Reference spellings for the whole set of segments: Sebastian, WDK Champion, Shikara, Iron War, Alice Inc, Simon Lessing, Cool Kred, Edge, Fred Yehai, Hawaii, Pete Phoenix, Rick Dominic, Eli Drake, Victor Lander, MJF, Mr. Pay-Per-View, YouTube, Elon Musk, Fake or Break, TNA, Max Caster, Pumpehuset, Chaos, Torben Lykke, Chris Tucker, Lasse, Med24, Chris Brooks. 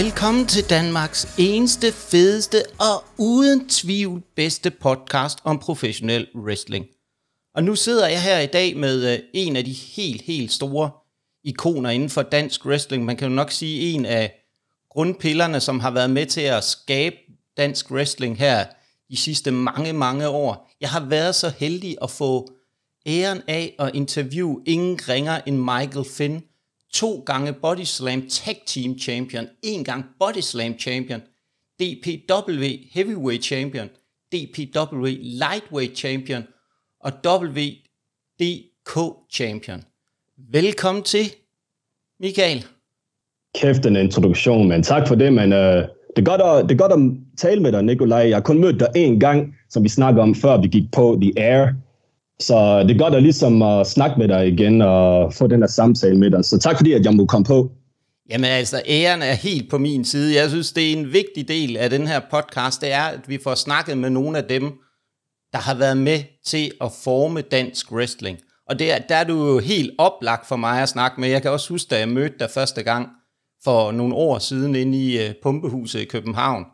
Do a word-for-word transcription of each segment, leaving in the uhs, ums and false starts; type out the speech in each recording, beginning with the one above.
Velkommen til Danmarks eneste, fedeste og uden tvivl bedste podcast om professionel wrestling. Og nu sidder jeg her i dag med en af de helt, helt store ikoner inden for dansk wrestling. Man kan jo nok sige en af grundpillerne, som har været med til at skabe dansk wrestling her de sidste mange, mange år. Jeg har været så heldig at få æren af at interviewe ingen ringer end Michael Fynne. To gange Bodyslam Tag Team Champion, en gang Bodyslam Champion, D P W Heavyweight Champion, D P W Lightweight Champion og W D K Champion. Velkommen til, Michael. Kæft en introduktion, men tak for det, men øh, det er godt at, det er godt at tale med dig, Nikolaj. Jeg har kun mødt dig en gang, som vi snakkede om før vi gik på The Air. Så det er godt at ligesom at snakke med dig igen og få den der samtale med dig. Så tak fordi, at jeg må komme på. Jamen altså, æren er helt på min side. Jeg synes, det er en vigtig del af den her podcast. Det er, at vi får snakket med nogle af dem, der har været med til at forme dansk wrestling. Og det er, der er du jo helt oplagt for mig at snakke med. Jeg kan også huske, da jeg mødte dig første gang for nogle år siden inde i Pumpehuset i København.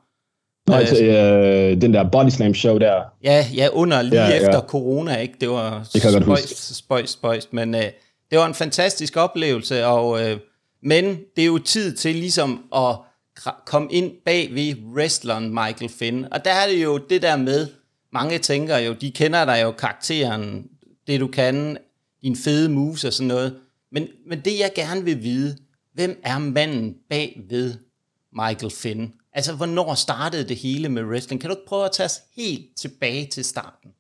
Nej, til øh, den der Bodyslam show der. Ja, ja under lige ja, efter ja. corona, ikke? Det var spøjst, spøjst, spøjst. Men øh, det var en fantastisk oplevelse, og, øh, men det er jo tid til ligesom at komme ind bag ved wrestleren Michael Fynne. Og der er det jo det der med, mange tænker jo, de kender dig jo karakteren, det du kan, din fede moves og sådan noget. Men, men det jeg gerne vil vide, hvem er manden bag ved Michael Fynne? Altså, hvornår startede det hele med wrestling? Kan du ikke prøve at tage os helt tilbage til starten?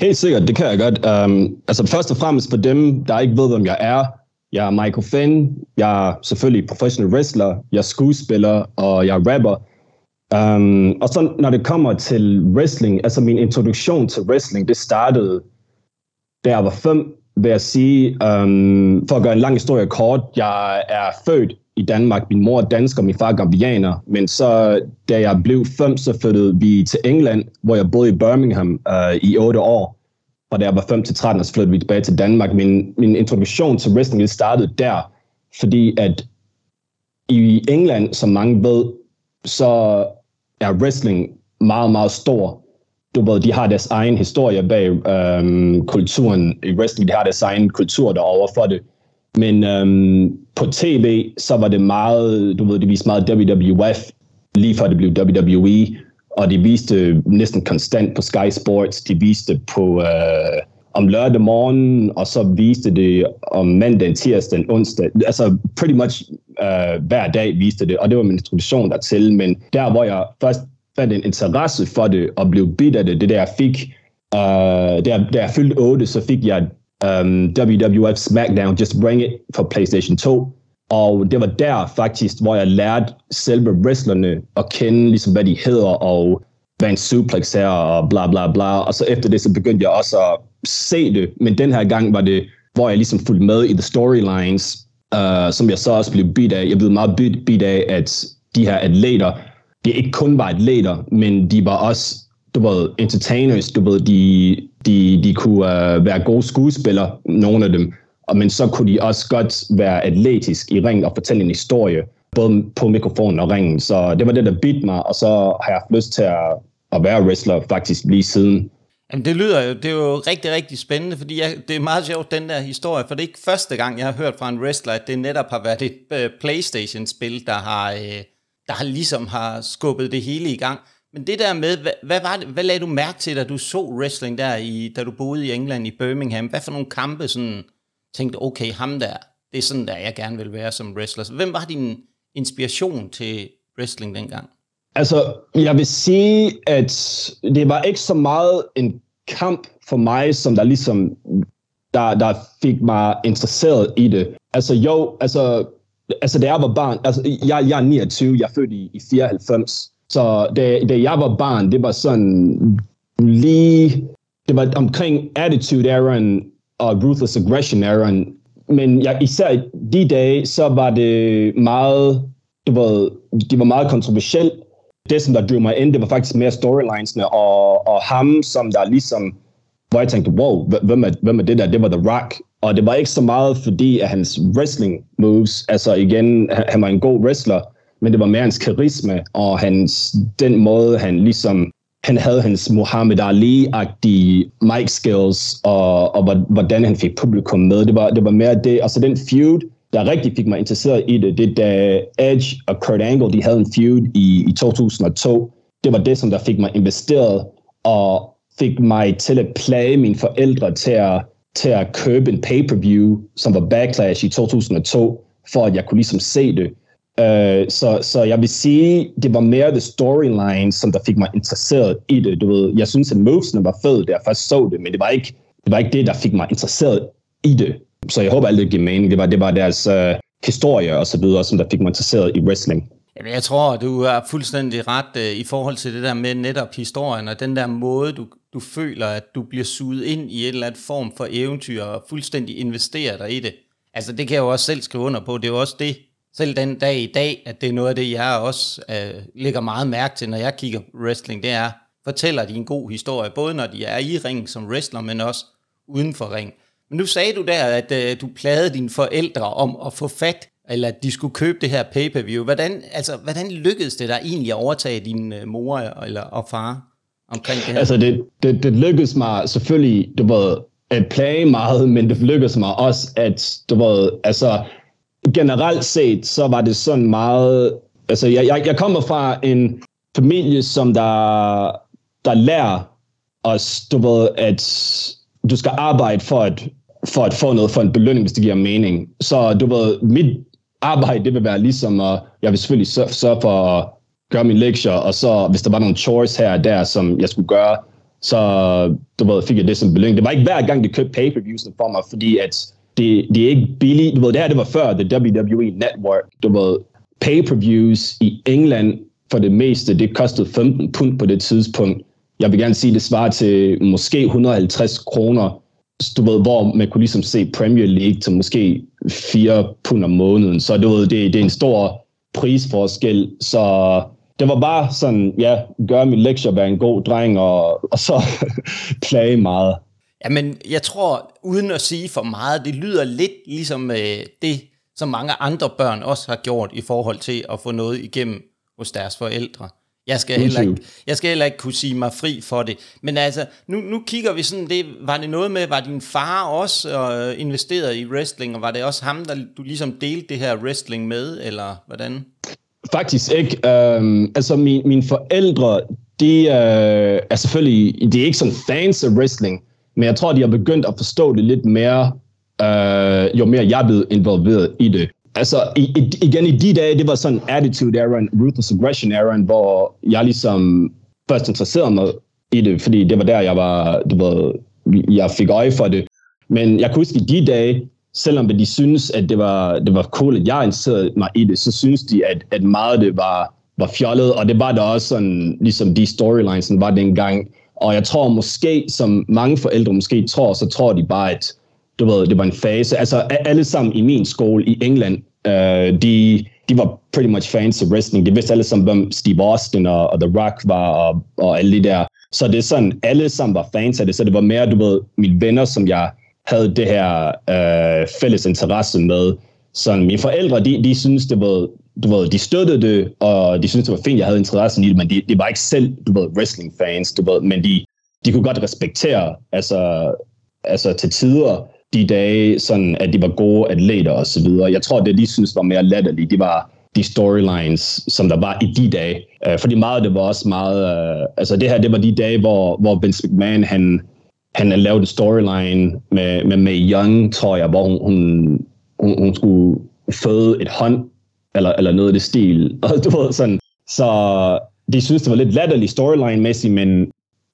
Helt sikkert, det kan jeg godt. Um, altså, først og fremmest for dem, der ikke ved, hvem jeg er. Jeg er Michael Fynne. Jeg er selvfølgelig professional wrestler. Jeg er skuespiller, og jeg er rapper. Um, og så, når det kommer til wrestling, altså min introduktion til wrestling, det startede, da jeg var fem, vil jeg sige. Um, for at gøre en lang historie kort, jeg er født i Danmark. Min mor er dansker, min far er gambianer. Men så, da jeg blev fem, så flyttede vi til England, hvor jeg boede i Birmingham øh, i otte år. Og da jeg var fem til tretten, så flyttede vi tilbage til Danmark. Min, min introduktion til wrestling startede der, fordi at i England, som mange ved, så er wrestling meget, meget stor. Du ved, de har deres egen historie bag øh, kulturen i wrestling. De har deres egen kultur derovre for det. Men øhm, på tv, så var det meget, du ved, det viste meget W W F, lige før det blev W W E, og de viste næsten konstant på Sky Sports, de viste på øh, om lørdag morgen, og så viste det om mandag, tirsdag, onsdag, altså pretty much øh, hver dag viste det, og det var min introduktion dertil, men der hvor jeg først fandt en interesse for det, og blev bidt af det, det der jeg fik, øh, da jeg fyldte otte, så fik jeg Um, W W F Smackdown, Just Bring It for PlayStation to, og det var der faktisk, hvor jeg lærte selve wrestlerne at kende, ligesom hvad de hedder, og hvad en suplex er, og bla bla bla, og så efter det, så begyndte jeg også at se det, men den her gang var det, hvor jeg ligesom fulgte med i the storylines, uh, som jeg så også blev bidt af. Jeg blev meget bidt af, at de her atleter, de ikke kun var atleter, men de var også, du ved, entertainers, du ved, de De, de kunne uh, være gode skuespillere, nogle af dem, og, men så kunne de også godt være atletisk i ringen og fortælle en historie, både på mikrofonen og ringen. Så det var det, der bidte mig, og så har jeg haft lyst til at, at være wrestler faktisk lige siden. Jamen det lyder jo, det er jo rigtig, rigtig spændende, fordi jeg, det er meget sjovt, den der historie, for det er ikke første gang, jeg har hørt fra en wrestler, at det netop har været et uh, PlayStation-spil, der har, uh, der har ligesom har skubbet det hele i gang. Men det der med, hvad, hvad, var det, hvad lagde du mærke til, da du så wrestling der, i, da du boede i England i Birmingham? Hvad for nogle kampe sådan, tænkte, okay, ham der, det er sådan der, jeg gerne vil være som wrestler. Så hvem var din inspiration til wrestling dengang? Altså, jeg vil sige, at det var ikke så meget en kamp for mig, som der ligesom, der, der fik mig interesseret i det. Altså jo, altså, altså da jeg var barn, altså jeg, jeg er niogtyve, jeg er født i, i fireoghalvfems. Så da, da jeg var barn, det var sådan lige, det var omkring Attitude-æraen og Ruthless Aggression-æraen. Men jeg, især i de dage, så var det meget, det var, de var meget kontroversielt. Det, som der drev mig ind, det var faktisk mere storylinesne, og, og ham, som der ligesom, hvor jeg tænkte, wow, hvem er, hvem er det der? Det var The Rock. Og det var ikke så meget, fordi at hans wrestling moves, altså igen, han var en god wrestler, men det var mere hans karisma og hans, den måde, han ligesom, han havde hans Muhammad Ali-agtige mic skills, og, og hvordan han fik publikum med. Det var, det var mere det, altså den feud, der rigtig fik mig interesseret i det, det da Edge og Kurt Angle, de havde en feud i, i to tusind og to. Det var det, som der fik mig investeret, og fik mig til at plage mine forældre til at, til at købe en pay-per-view, som var Backlash i to tusind og to, for at jeg kunne ligesom se det. Uh, så, så jeg vil sige, det var mere the storyline, som der fik mig interesseret i det. Du ved, jeg synes, at movesene var fede, da jeg først så det, men det var ikke det, var ikke det der fik mig interesseret i det. Så jeg håber, alt det giver mening. Det var, det var deres uh, historie og så videre, som der fik mig interesseret i wrestling. Jamen, jeg tror, du har fuldstændig ret øh, i forhold til det der med netop historien, og den der måde, du, du føler, at du bliver suget ind i en eller anden form for eventyr, og fuldstændig investerer dig i det. Altså, det kan jeg jo også selv skrive under på. Det er jo også det, selv den dag i dag, at det er noget af det, jeg også øh, lægger meget mærke til, når jeg kigger på wrestling, det er, fortæller de en god historie, både når de er i ringen som wrestler, men også uden for ring. Men nu sagde du der, at øh, du plagede dine forældre om at få fat, eller at de skulle købe det her pay-per-view. Hvordan, altså, hvordan lykkedes det der egentlig at overtage din øh, mor eller, og far omkring det her? Altså, det, det, det lykkedes mig selvfølgelig, det var at plage meget, men det lykkedes mig også, at det var, altså, generelt set, så var det sådan meget, altså, jeg, jeg, jeg kommer fra en familie, som der, der lærer os, du ved, at du skal arbejde for at, for at få noget for en belønning, hvis det giver mening. Så du ved, mit arbejde, det vil være ligesom, at jeg vil selvfølgelig sørge for at gøre mine lektier, og så hvis der var nogle chores her og der, som jeg skulle gøre, så du ved, fik jeg det som belønning. Det var ikke hver gang, de købte pay-per-views for mig, fordi at det, det er ikke billigt. Du ved, det her, det var før The W W E Network. Du ved, pay-per-views i England for det meste, det kostede femten pund på det tidspunkt. Jeg vil gerne sige, det svarer til måske et hundrede og halvtreds kroner, du ved, hvor man kunne ligesom se Premier League til måske fire pund om måneden. Så du ved, det, det er en stor prisforskel. Så det var bare sådan, ja, gøre min lektie, være en god dreng, og, og så plage meget. Jamen, jeg tror, uden at sige for meget, det lyder lidt ligesom øh, det, som mange andre børn også har gjort i forhold til at få noget igennem hos deres forældre. Jeg skal, heller ikke, jeg skal heller ikke kunne sige mig fri for det. Men altså, nu, nu kigger vi sådan, det, var det noget med, var din far også og investeret i wrestling, og var det også ham, der du ligesom delte det her wrestling med, eller hvordan? Faktisk ikke. Um, altså, min, mine forældre, de uh, er selvfølgelig, de er ikke sådan fans af wrestling, men jeg tror, de har begyndt at forstå det lidt mere, uh, jo mere jeg blev involveret i det. Altså, igen, i de dage, det var sådan attitude eraen, ruthless aggression eraen, hvor jeg ligesom først interesserede mig i det, fordi det var der, jeg var, det var, jeg fik øje for det. Men jeg kunne huske, i de dage, selvom de synes, at det var, det var cool, at jeg interesserede mig i det, så synes de, at, at meget af det var, var fjollet, og det var der også sådan, ligesom de storylines, var dengang. Og jeg tror måske, som mange forældre måske tror, så tror de bare, at du ved, det var en fase. Altså, alle sammen i min skole i England, øh, de, de var pretty much fans af wrestling. De vidste alle sammen, hvem Steve Austin og, og The Rock var, og, og alle de der. Så det er sådan, alle sammen var fans af det. Så det var mere, du ved, mine venner, som jeg havde det her øh, fælles interesse med. Så mine forældre, de, de synes det var, du ved, de støttede det, og de synes det var fint, jeg havde interessen i det, men de, de var ikke selv, du ved, wrestling-fans, du ved, men de, de kunne godt respektere, altså, altså til tider, de dage, sådan, at de var gode atleter og så videre. Jeg tror, det de synes var mere latterligt, det var de storylines, som der var i de dage. Øh, fordi meget det var også meget... Øh, altså det her, det var de dage, hvor, hvor Vince McMahon, han, han lavede en storyline med, med Mae Young, tror jeg, hvor hun, hun, hun, hun skulle føde et hånd, eller, eller noget af det stil. Og du ved, sådan. Så de synes, det var lidt latterligt storyline-mæssigt, men,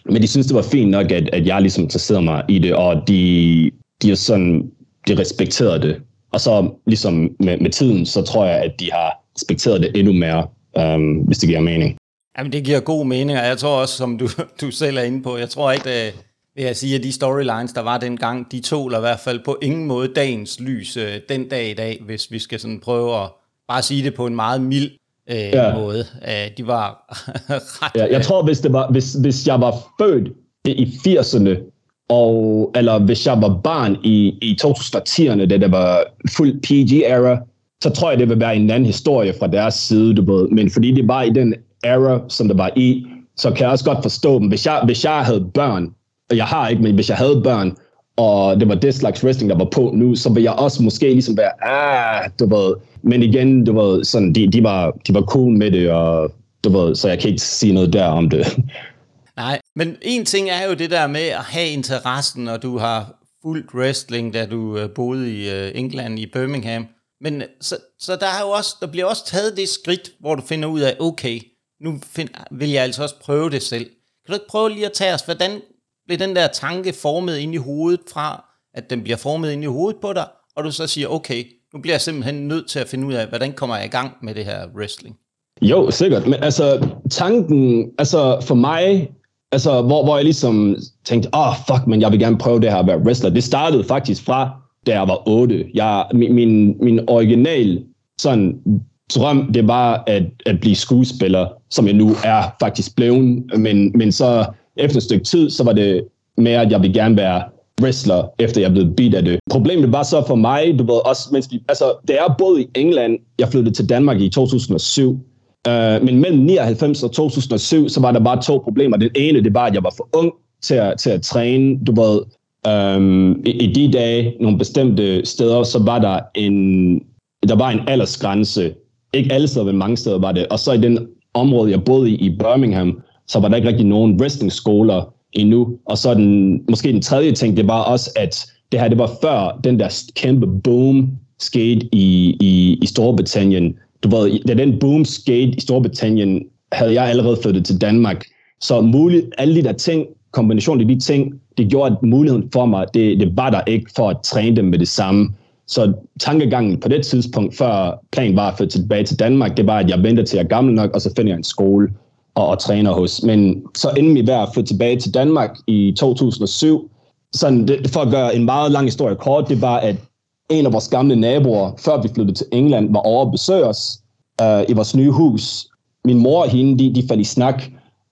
men de synes, det var fint nok, at, at jeg ligesom interesserede mig i det, og de... de sådan, de respekterede det. Og så ligesom med, med tiden, så tror jeg, at de har respekteret det endnu mere, øhm, hvis det giver mening. Jamen, det giver god mening, og jeg tror også, som du, du selv er inde på, jeg tror ikke, det, vil jeg sige, at de storylines, der var dengang, de tåler i hvert fald på ingen måde dagens lys øh, den dag i dag, hvis vi skal sådan prøve at bare sige det på en meget mild øh, ja. måde. Æh, de var ret... Ja, jeg tror, hvis, det var, hvis, hvis jeg var født i firserne, og, eller hvis jeg var barn i, i to tusind og tierne, da det var fuld P G-era, så tror jeg, det vil være en anden historie fra deres side, du ved. Men fordi det var i den era, som det var i, så kan jeg også godt forstå dem. Hvis jeg, hvis jeg havde børn, og jeg har ikke, men hvis jeg havde børn, og det var det slags wrestling, der var på nu, så ville jeg også måske ligesom være, ah, du ved. Men igen, du ved, sådan, de, de, var, de var cool med det, og du ved, så jeg kan ikke sige noget der om det. Nej, men en ting er jo det der med at have interessen, og du har fuldt wrestling, da du boede i England i Birmingham. Men så, så der, er jo også, der bliver også taget det skridt, hvor du finder ud af, okay, nu find, vil jeg altså også prøve det selv. Kan du ikke prøve lige at tage os, hvordan blev den der tanke formet ind i hovedet fra, at den bliver formet ind i hovedet på dig, og du så siger, okay, nu bliver jeg simpelthen nødt til at finde ud af, hvordan kommer jeg i gang med det her wrestling? Jo, sikkert, men altså tanken, altså for mig, altså hvor, hvor jeg ligesom tænkte, åh oh, fuck, men jeg vil gerne prøve det her at være wrestler, det startede faktisk fra, da jeg var otte. Jeg, min, min, min original sådan drøm, det var at, at blive skuespiller, som jeg nu er faktisk blevet, men, men så efter et stykke tid, så var det mere, at jeg ville gerne være wrestler, efter jeg blev beat af det. Problemet var så for mig, du ved, også mens vi, altså, da jeg boede i England, jeg flyttede til Danmark i to tusind og syv, uh, men mellem nioghalvfems og to tusind og syv, så var der bare to problemer. Den ene, det var, at jeg var for ung til at, til at træne, du ved, um, i, i de dage, nogle bestemte steder, så var der en, der var en aldersgrænse. Ikke alle steder, men mange steder var det. Og så i den område, jeg boede i, i Birmingham, så var der ikke rigtig nogen wrestlingskoler endnu. Og så den, måske den tredje ting, det var også, at det her, det var før den der kæmpe boom skete i, i, i Storbritannien. Du ved, da den boom skete i Storbritannien, havde jeg allerede flyttet til Danmark. Så muligt, alle de der ting, kombinationen af de ting, det gjorde, at muligheden for mig, det, det var der ikke for at træne dem med det samme. Så tankegangen på det tidspunkt, før planen var at flytte tilbage til Danmark, det var, at jeg venter til jeg er gammel nok, og så finder jeg en skole og, og træner hos. Men så endte vi ved at flytte tilbage til Danmark i to tusind og syv. Sådan det, for at gøre en meget lang historie kort, det var, at en af vores gamle naboer, før vi flyttede til England, var over at besøge os øh, i vores nye hus. Min mor og hende, de, de faldt i snak.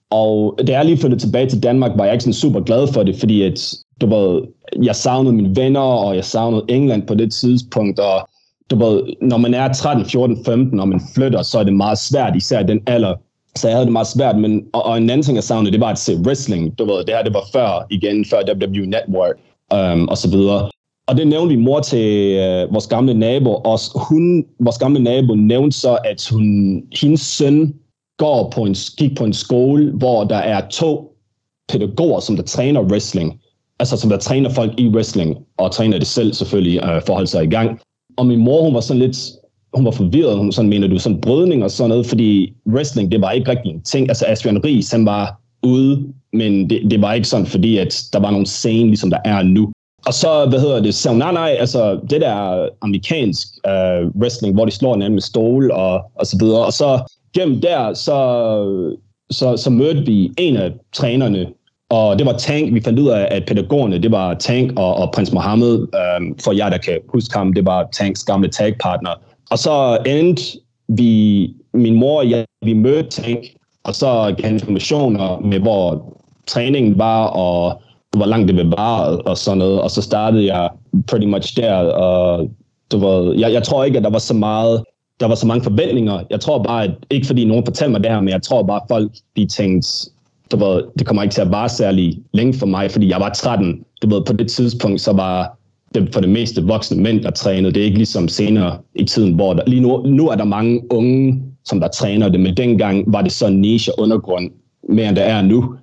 Og da jeg lige flyttede tilbage til Danmark, var jeg ikke sådan super glad for det, fordi at, du ved, jeg savnede mine venner, og jeg savnede England på det tidspunkt. Og du ved, når man er tretten, fjorten, femten, og man flytter, så er det meget svært, især den alder. Så jeg havde det meget svært, men, og, og en anden ting, jeg savnede, det var at se wrestling. Du ved, det her, det var før, igen, før W W E Network, øhm, og så videre. Og det nævnte vi mor til øh, vores gamle nabo, og hun, vores gamle nabo nævnte så, at hun, hendes søn går på en, gik på en skole, hvor der er to pædagoger, som der træner wrestling. Altså, som der træner folk i wrestling, og træner det selv selvfølgelig, øh, for at holde sig i gang. Og min mor, hun var sådan lidt... Hun var forvirret, hun sådan, mener du, sådan brydning og sådan noget, fordi wrestling, det var ikke rigtig en ting. Altså Asbjørn Riis, han var ude, men det, det var ikke sådan, fordi at der var nogle scene, ligesom der er nu. Og så, hvad hedder det, så nej, nej, altså det der amerikansk øh, wrestling, hvor de slår hinanden med stol og, og så videre. Og så gennem der, så, så, så mødte vi en af trænerne, og det var Tank. Vi fandt ud af, at pædagogerne, det var Tank og, og Prince Mohammed, øh, for jer, der kan huske ham, det var Tanks gamle tagpartner. Og så endte vi, min mor og jeg, vi mødte Tank, og så gav informationer med, hvor træningen var, og hvor langt det ville vare, og sådan noget. Og så startede jeg pretty much der, og det var, jeg, jeg tror ikke, at der var så meget, der var så mange forventninger. Jeg tror bare, at, ikke fordi nogen fortalte mig det her, men jeg tror bare, at folk, de tænkte, det, var, det kommer ikke til at vare særlig længe for mig, fordi jeg var tretten. Det var, på det tidspunkt, så var... for det meste voksne mænd, der trænede. Det er ikke ligesom senere i tiden, hvor der... Lige nu, nu er der mange unge, som der træner det, men dengang var det sådan niche og undergrund, mere end der er nu,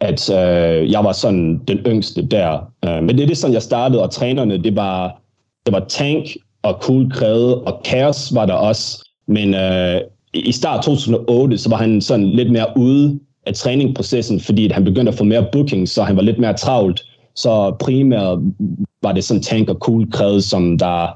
at øh, jeg var sådan den yngste der. Øh, men det er det sådan, jeg startede, og trænerne, det var, det var Tank og Cool Kred, og Chaos var der også. Men øh, i start to tusind og otte, så var han sådan lidt mere ude af træningsprocessen, fordi han begyndte at få mere bookings, så han var lidt mere travlt. Så primært var det sådan Tank og Cool Kred, som der,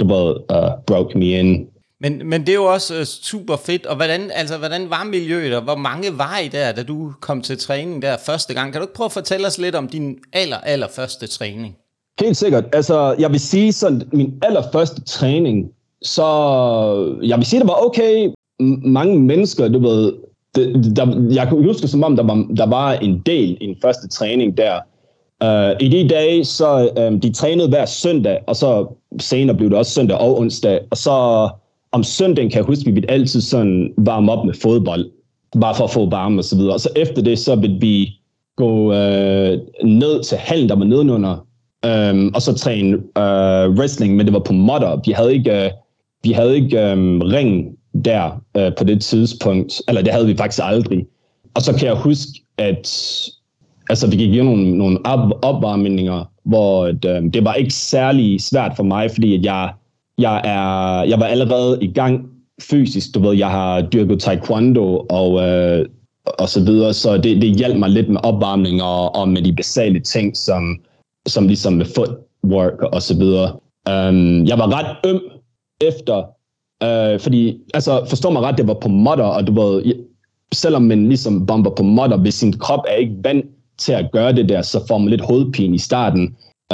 du ved, uh, broke me in. Men, men det er jo også uh, super fedt, og hvordan, altså, hvordan var miljøet, og hvor mange var I der, da du kom til træning der første gang? Kan du ikke prøve at fortælle os lidt om din aller, aller første træning? Helt sikkert. Altså, jeg vil sige sådan, min allerførste træning, så jeg vil sige, det var okay, mange mennesker, du ved, det, der, jeg kunne huske som om, der var, der var en del i den første træning der. Uh, I de dage, så um, de trænede hver søndag, og så senere blev det også søndag og onsdag, og så om søndagen kan jeg huske, at vi ville altid sådan varme op med fodbold, bare for at få varme og så videre. Og så efter det, så ville vi gå øh, ned til hallen, der var nedenunder, øh, og så træne øh, wrestling, men det var på modder. Vi havde ikke, øh, vi havde ikke øh, ringen der øh, på det tidspunkt, eller det havde vi faktisk aldrig. Og så kan jeg huske, at altså, vi gik igennem nogle, nogle op- opvarmninger, hvor at, øh, det var ikke særlig svært for mig, fordi at jeg, jeg, er, jeg var allerede i gang fysisk. Du ved, jeg har dyrket taekwondo og, øh, og så videre, så det, det hjalp mig lidt med opvarmninger og, og med de basale ting, som, som ligesom med footwork og så videre. Um, jeg var ret øm efter, øh, fordi, altså forstår mig ret, det var på modder, og du ved, selvom man ligesom bomber på modder, hvis sin krop er ikke vant til at gøre det der, så får man lidt hovedpine i starten.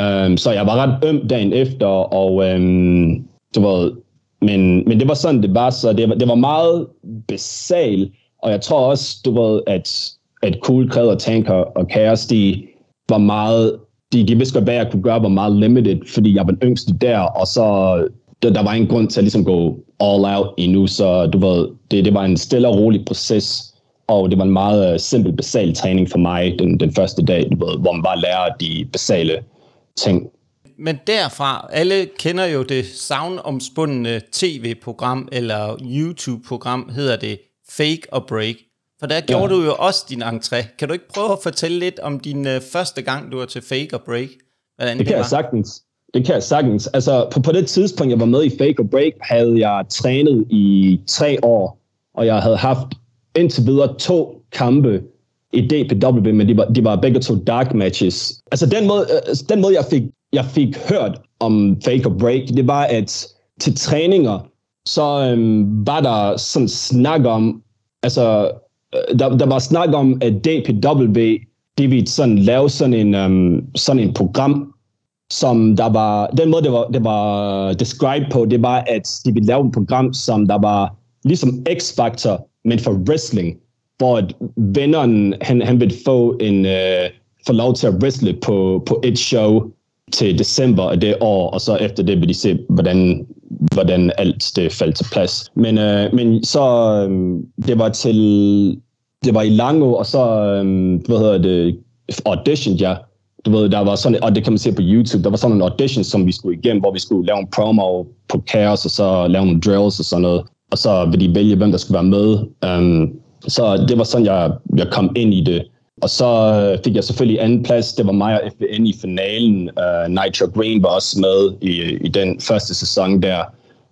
Um, så jeg var ret øm dagen efter, og um, du ved, men, men det var sådan, det var, så det var, det var meget basalt, og jeg tror også, du ved, at, at Cool Kred og Tank og Chaos, de var meget, de, de vidste godt, hvad jeg kunne gøre, var meget limited, fordi jeg var den yngste der, og så der, der var en grund til at ligesom gå all out endnu, så du ved, det, det var en stille og rolig proces, og det var en meget uh, simpel, basal træning for mig den, den første dag, du ved, hvor man bare lærer de basale ting. Men derfra, alle kender jo det savnomspundne tv-program, eller YouTube-program, hedder det Fake or Break. For der gjorde ja. du jo også din entré. Kan du ikke prøve at fortælle lidt om din uh, første gang, du var til Fake or Break? Hvordan det kan det jeg sagtens. Det kan jeg sagtens. Altså, på, på det tidspunkt, jeg var med i Fake or Break, havde jeg trænet i tre år, og jeg havde haft indtil videre to kampe i D P W, men de var, de var begge to dark matches. Altså, den måde, den måde jeg fik jeg fik hørt om Fake or Break, det var, at til træninger, så øhm, var der sådan snak om, altså, der, der var snak om, at D P W, de ville sådan lave sådan en, øhm, sådan en program, som der var, den måde, det var, det var described på, det var, at de ville lave et program, som der var ligesom X-Factor, men for wrestling, hvor at venneren, han, han ville få en, øh, få lov til at wrestle på, på et show, til december af det år, og så efter det vil de se, hvordan, hvordan alt det faldt til plads. Men, øh, men så, øh, det var til, det var i Lango, og så, øh, hvad hedder det, audition, ja. Du ved, der var sådan, og det kan man se på YouTube, der var sådan en audition, som vi skulle igennem, hvor vi skulle lave en promo på Chaos, og så lave nogle drills og sådan noget, og så ville de vælge, hvem der skulle være med. Um, så det var sådan, jeg, jeg kom ind i det. Og så fik jeg selvfølgelig anden plads. Det var mig og F N i finalen. Uh, Nitro Green var også med i, i den første sæson der.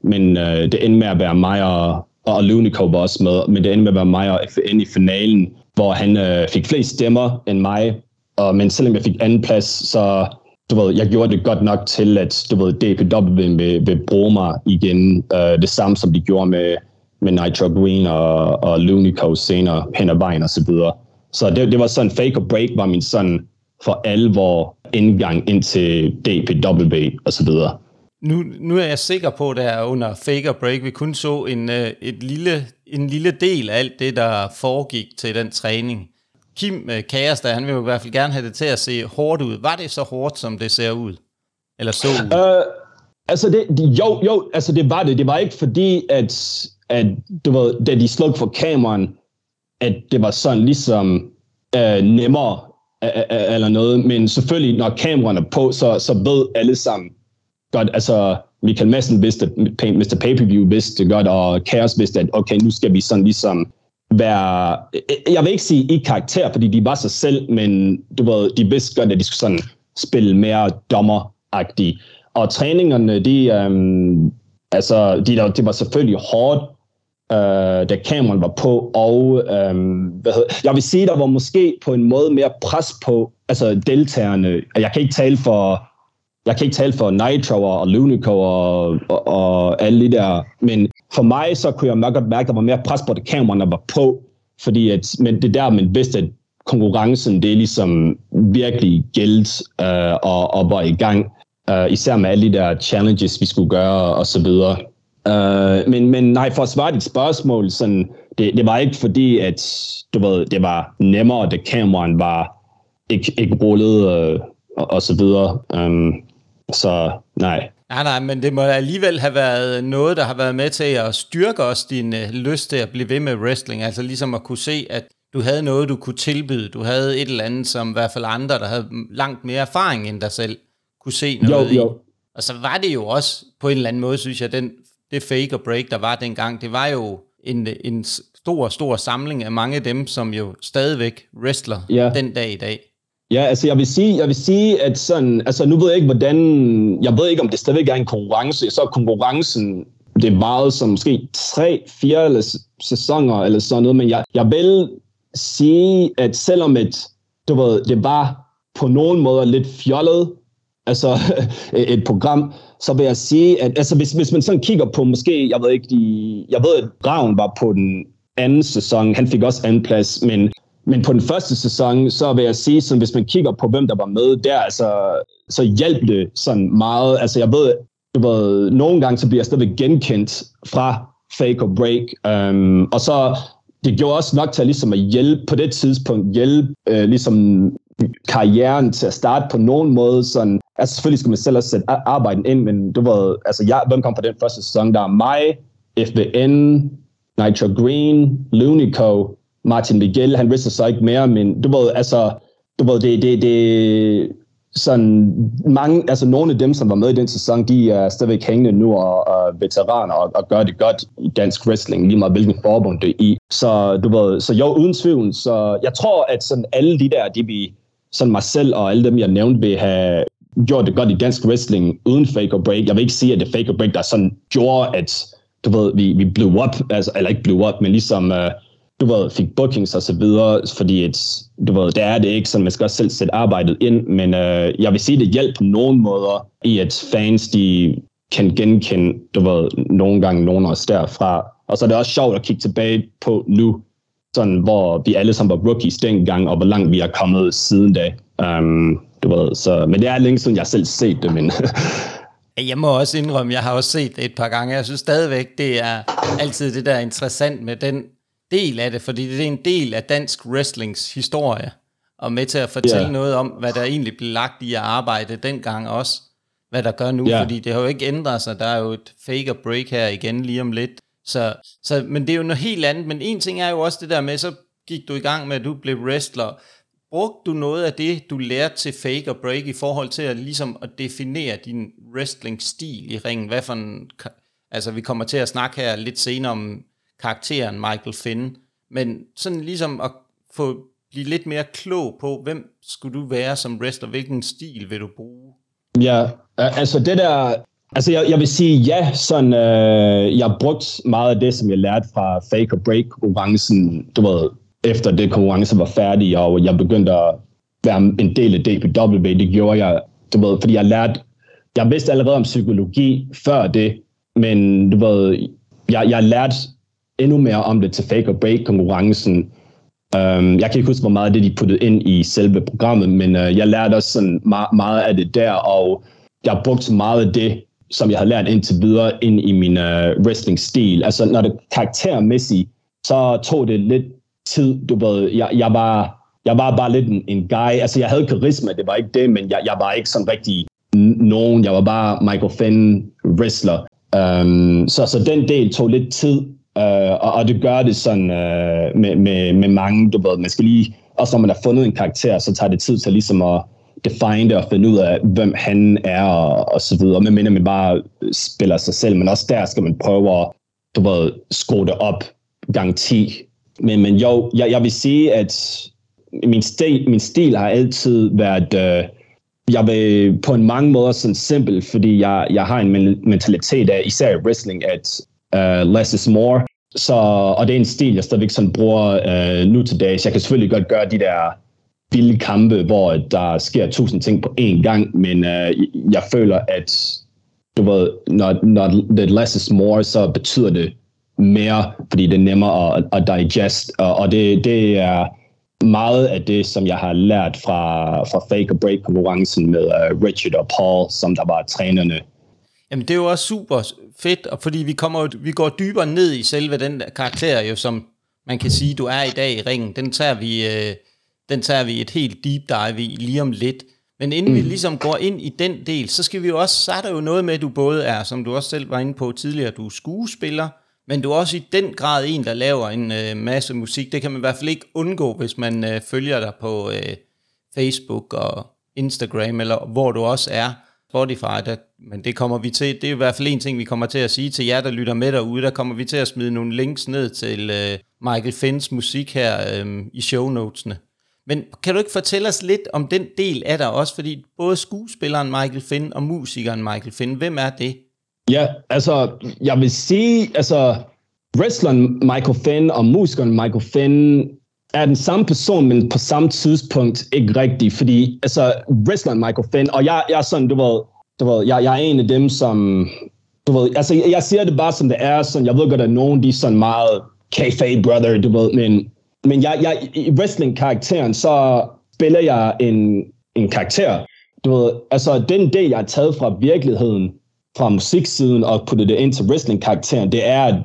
Men uh, det endte med at være mig og, og Lunico var også med. Men det endte med at være mig og F N i finalen, hvor han uh, fik flest stemmer end mig. Og, men selvom jeg fik anden plads, så du ved, jeg gjorde det godt nok til, at du ved, D P W vil, vil bruge mig igen. Uh, det samme som de gjorde med, med Nitro Green og, og Lunico senere hen ad vejen og så videre. Så det, det var sådan, Fake or Break var min sådan for alvor indgang ind til D P W og så videre. Nu, nu er jeg sikker på, at der under Fake or Break, vi kun så en, et lille, en lille del af alt det, der foregik til den træning. Kim Kjærstad, han ville jo i hvert fald gerne have det til at se hårdt ud. Var det så hårdt, som det ser ud? Eller så ud? Uh, altså, det, jo, jo, altså det var det. Det var ikke fordi, at, at du ved, da de slog for kameraen, at det var sådan ligesom øh, nemmere øh, øh, eller noget, men selvfølgelig, når kameraerne er på, så, så ved alle sammen godt, altså Michael Madsen vidste, mister Pay-Per-View vidste godt, og Chaos vidste, at okay, nu skal vi sådan ligesom være, jeg vil ikke sige i karakter, fordi de var sig selv, men du ved, de vidste godt, at de skulle sådan spille mere dommeragtigt. Og træningerne, de, øh, altså, de, de var selvfølgelig hårdt, Uh, da kameraen var på, og øhm, hvad hedder, jeg vil sige, der var måske på en måde mere pres på altså deltagerne. Jeg kan ikke tale for, jeg kan ikke tale for Nitro og Lunico og, og, og alle de der, men for mig så kunne jeg godt mærke, der var mere pres på, da kameraerne var på, fordi at, men det der, man vidste, at konkurrencen, det er ligesom virkelig gældt uh, og, og var i gang, uh, især med alle de der challenges, vi skulle gøre og så videre. Uh, men, men nej, for at svare dit spørgsmål, sådan, det, det var ikke fordi, at du ved, det var nemmere, da kameraen var ikke, ikke rullet øh, og, og så videre. Um, så nej. Nej, nej, men det må alligevel have været noget, der har været med til at styrke også din øh, lyst til at blive ved med wrestling. Altså ligesom at kunne se, at du havde noget, du kunne tilbyde. Du havde et eller andet, som i hvert fald andre, der havde langt mere erfaring end dig selv, kunne se noget jo, jo. i. Og så var det jo også, på en eller anden måde, synes jeg, den, det fake or break, der var dengang, det var jo en, en stor, stor samling af mange af dem, som jo stadigvæk wrestler yeah. den dag i dag. Ja, altså jeg vil sige, jeg vil sige, at sådan, altså nu ved jeg ikke hvordan, jeg ved ikke om det stadigvæk er en konkurrence, så konkurrencen, det er meget som måske tre, fire eller sæsoner eller sådan noget, men jeg, jeg vil sige, at selvom et, du ved, det var på nogen måder lidt fjollet, altså et program, så vil jeg sige, at altså hvis, hvis man sådan kigger på måske, jeg ved ikke, de, jeg ved, at Ravn var på den anden sæson, han fik også anden plads, men Men på den første sæson, så vil jeg sige, sådan, hvis man kigger på, hvem der var med der, altså, så hjalp det sådan meget. Altså, jeg ved, du ved, nogle gange så bliver jeg stadigvæk genkendt fra Fake or Break. Um, og så, det gjorde også nok til at, ligesom at hjælpe, på det tidspunkt, hjælpe øh, ligesom karrieren til at starte på nogen måde. Sådan. Altså, selvfølgelig skal man selv også sætte arbejden ind, men du ved, altså, jeg, hvem kom på den første sæson? Der er mig, F N, Nitro Green, Lunico, Martin Miguel, han rister så ikke mere, men du ved, altså, du ved, det, det, det, sådan mange, altså nogle af dem, som var med i den sæson, de er stadigvæk hængende nu og, og veteraner og, og gør det godt i dansk wrestling, lige meget hvilken forbund det er i. Så du ved, så jo, uden tvivl, så jeg tror, at sådan alle de der, de vil, sådan mig selv og alle dem, jeg nævnte, vil have gjort det godt i dansk wrestling uden fake or break. Jeg vil ikke sige, at det fake or break, der sådan gjorde, at du ved, vi, vi blew up, altså, eller ikke blew up, men ligesom, øh, du ved, fik bookings og så videre, fordi et, du ved, det er det ikke, så man skal også selv sætte arbejdet ind, men øh, jeg vil sige, det hjælper på nogle måder i, at fans, de kan genkende, du ved, nogle gange nogen af os derfra. Og så er det også sjovt at kigge tilbage på nu, sådan, hvor vi alle sammen var rookies dengang, og hvor langt vi er kommet siden da. Um, du ved, så, men det er længe siden, jeg selv set det, men... Jeg må også indrømme, jeg har også set det et par gange. Jeg synes stadigvæk, det er altid det der interessant med den del af det, fordi det er en del af dansk wrestlings historie, og med til at fortælle yeah. noget om, hvad der egentlig blev lagt i at arbejde dengang også, hvad der gør nu, yeah. fordi det har jo ikke ændret sig, der er jo et fake or break her igen lige om lidt, så, så, men det er jo noget helt andet, men en ting er jo også det der med, så gik du i gang med, at du blev wrestler, brugte du noget af det, du lærte til fake or break, i forhold til at, ligesom at definere din wrestling-stil i ringen, hvad for en, altså vi kommer til at snakke her lidt senere om karakteren Michael Fynne, men sådan ligesom at få blive lidt mere klog på, hvem skulle du være som wrestler, hvilken stil vil du bruge? Ja, altså det der, altså jeg, jeg vil sige, ja, sådan, øh, jeg har brugt meget af det, som jeg lærte fra Fake or Break konkurrencen, du ved, efter det konkurrence var færdig, og jeg begyndte at være en del af D P W, det gjorde jeg, du ved, fordi jeg lærte, jeg vidste allerede om psykologi før det, men du ved, jeg, jeg lærte endnu mere om det til Fake or Break-konkurrencen. Um, jeg kan ikke huske, hvor meget af det, de puttede ind i selve programmet, men uh, jeg lærte også sådan ma- meget af det der, og jeg brugte meget af det, som jeg havde lært indtil videre, ind i min uh, wrestling-stil. Altså, når det karaktermæssigt, så tog det lidt tid. Du ved, jeg, jeg, var, jeg var bare lidt en, en guy. Altså, jeg havde karisma, det var ikke det, men jeg, jeg var ikke sådan rigtig n- nogen. Jeg var bare Michael Fynne wrestler. Um, så, så den del tog lidt tid. Uh, og, og det gør det sådan uh, med, med, med mange, du ved, man skal lige, også når man har fundet en karakter, så tager det tid til ligesom at define det og finde ud af, hvem han er og, og så videre, men mindre man bare spiller sig selv, men også der skal man prøve at, du ved, skrue det op gang ti, men, men jo, jeg, jeg vil sige, at min stil, min stil har altid været, uh, jeg vil på en mange måder sådan simpel, fordi jeg, jeg har en mentalitet af, især i wrestling, at Uh, less is more, så, og det er en stil, jeg stadigvæk sådan bruger uh, nu til dags. Jeg kan selvfølgelig godt gøre de der vilde kampe, hvor der sker tusind ting på én gang, men uh, jeg føler, at du ved, når, når det less is more, så betyder det mere, fordi det er nemmere at, at digest, og, og det, det er meget af det, som jeg har lært fra, fra Fake or Break konkurrencen med uh, Richard og Paul, som der var trænerne. Jamen det er jo også super fedt, og fordi vi kommer vi går dybere ned i selve den der karakter, jo, som man kan sige, du er i dag i ringen. Den tager vi, øh, den tager vi et helt deep dive i lige om lidt. Men inden mm. vi ligesom går ind i den del, så skal vi jo også, så er der jo noget med, at du både er, som du også selv var inde på tidligere, du er skuespiller, men du er også i den grad en, der laver en øh, masse musik. Det kan man i hvert fald ikke undgå, hvis man øh, følger dig på øh, Facebook og Instagram, eller hvor du også er, Spotify, der, men det kommer vi til, det er i hvert fald en ting, vi kommer til at sige til jer, der lytter med derude, der kommer vi til at smide nogle links ned til øh, Michael Fynnes musik her øh, i shownotesene. Men kan du ikke fortælle os lidt om den del af dig også, fordi både skuespilleren Michael Fynne og musikeren Michael Fynne, hvem er det? Ja, altså, jeg vil sige, altså, wrestleren Michael Fynne og musikeren Michael Fynne er den samme person, men på samme tidspunkt ikke rigtigt, fordi, altså, wrestleren Michael Fynne, og jeg, jeg er sådan, du ved, du ved jeg, jeg er en af dem, som, du ved, altså, jeg, jeg siger det bare, som det er, sådan, jeg ved godt, at nogen, de er sådan meget kayfabe brother, du ved, men... Men jeg, jeg, i wrestling-karakteren, så spiller jeg en, en karakter. Du ved, altså den del, jeg har taget fra virkeligheden, fra musiksiden og puttet det ind til wrestling-karakteren, det er,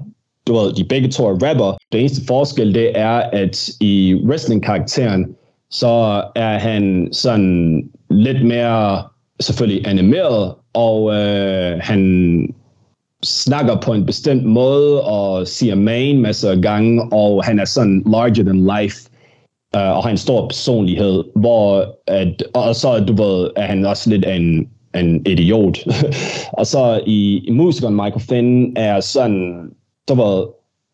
du ved, de begge to er rapper. Den eneste forskel, det er, at i wrestling-karakteren, så er han sådan lidt mere selvfølgelig animeret, og øh, han... snakker på en bestemt måde, og siger main masser af gange, og han er sådan larger than life, uh, og har en stor personlighed, hvor, at, og så du ved, er han også lidt en, en idiot. Og så i, i musikeren Michael Fynne er sådan, du ved,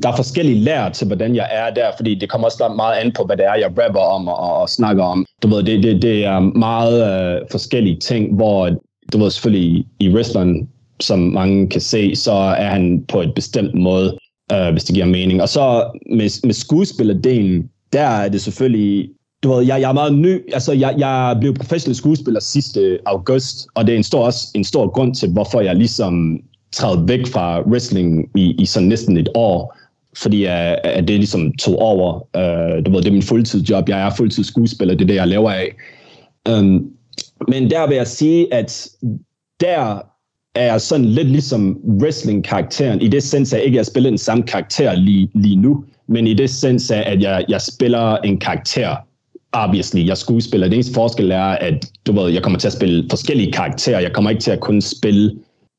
der er forskellige lærer til, hvordan jeg er der, fordi det kommer også meget an på, hvad det er, jeg rapper om og, og snakker om. Du ved, det, det, det er meget uh, forskellige ting, hvor du ved selvfølgelig i wrestleren, som mange kan se, så er han på et bestemt måde, øh, hvis det giver mening. Og så med, med skuespillerdelen, der er det selvfølgelig, du ved, jeg, jeg er meget ny, altså jeg, jeg blev professionel skuespiller sidste august, og det er en stor, også en stor grund til, hvorfor jeg ligesom træder væk fra wrestling i, i sådan næsten et år, fordi at, at det ligesom tog over. Øh, du ved, det er min fuldtidsjob, jeg er fuldtids skuespiller, det er det, jeg lever af. Um, men der vil jeg sige, at der er sådan lidt ligesom wrestling-karakteren, i det sens, at jeg ikke har spillet den samme karakter lige, lige nu, men i det sens, at jeg, jeg spiller en karakter, obviously, jeg skuespiller. Det eneste forskel er, at du ved, jeg kommer til at spille forskellige karakterer, jeg kommer ikke til at kun spille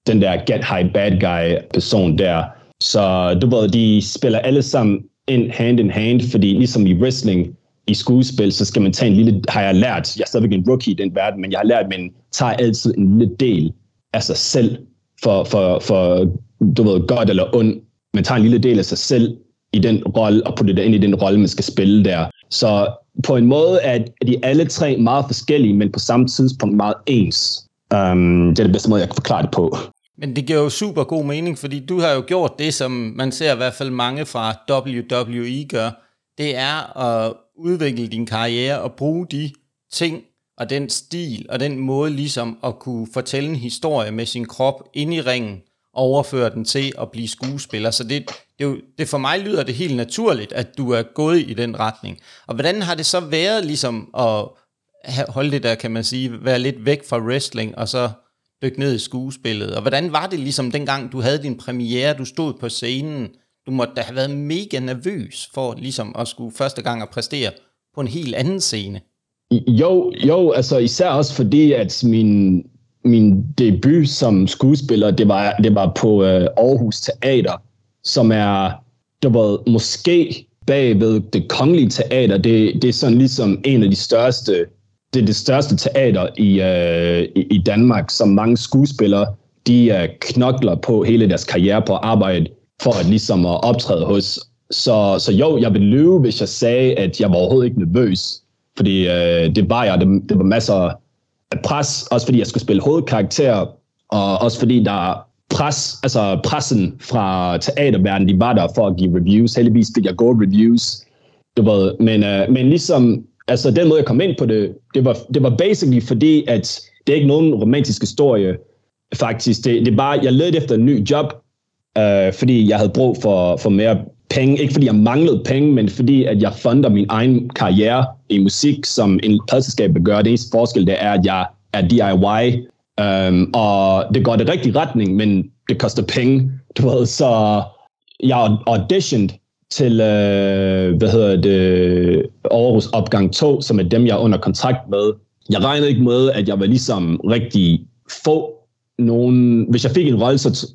den der get high bad guy-person der, så du ved, de spiller alle sammen ind hand in hand, fordi ligesom i wrestling, i skuespil, så skal man tage en lille, har jeg lært, jeg er stadigvæk en rookie i den verden, men jeg har lært, at man tager altid en lille del af sig selv, for, for, for du ved, godt eller ondt. Man tager en lille del af sig selv i den rolle, og putter det ind i den rolle, man skal spille der. Så på en måde er de alle tre meget forskellige, men på samme tidspunkt meget ens. Um, det er det bedste måde, jeg kan forklare det på. Men det giver jo super god mening, fordi du har jo gjort det, som man ser i hvert fald mange fra W W E gør. Det er at udvikle din karriere og bruge de ting, og den stil, og den måde ligesom at kunne fortælle en historie med sin krop inde i ringen, og overføre den til at blive skuespiller. Så det, det, det for mig lyder det helt naturligt, at du er gået i den retning. Og hvordan har det så været ligesom at holde det der, kan man sige, være lidt væk fra wrestling, og så dykke ned i skuespillet? Og hvordan var det ligesom dengang, du havde din premiere, du stod på scenen, du måtte da have været mega nervøs for ligesom at skulle første gang at præstere på en helt anden scene? Jo, jo, altså især også fordi, at min, min debut som skuespiller, det var, det var på øh, Aarhus Teater, som er, der var måske bagved Det Kongelige Teater, det, det er sådan ligesom en af de største, det er det største teater i, øh, i, i Danmark, som mange skuespillere, de øh, knokler på hele deres karriere på arbejde, for at ligesom at optræde hos. Så, så jo, jeg ville lyve, hvis jeg sagde, at jeg var overhovedet ikke nervøs. Fordi øh, det var jeg, det, det var masser af pres, også fordi jeg skulle spille hovedkarakter, og også fordi der pres, altså pressen fra teaterverdenen, de var der for at give reviews. Heldigvis fik jeg gode reviews, du ved. Men, øh, men ligesom, altså den måde jeg kom ind på det, det var, det var basically fordi, at det er ikke nogen romantisk historie, faktisk. Det, det var, jeg ledte efter en ny job, øh, fordi jeg havde brug for, for mere penge. Ikke fordi jeg manglede penge, men fordi at jeg funder min egen karriere i musik, som en pladselskab gør. Det eneste forskel, det er, at jeg er D I Y, øhm, og det går i den rigtige retning, men det koster penge. Du ved, så jeg auditioned til, øh, hvad hedder det, Aarhus Opgang to, som er dem, jeg er under kontrakt med, jeg regnede ikke med, at jeg var ligesom rigtig få nogen. Hvis jeg fik en rolle, så,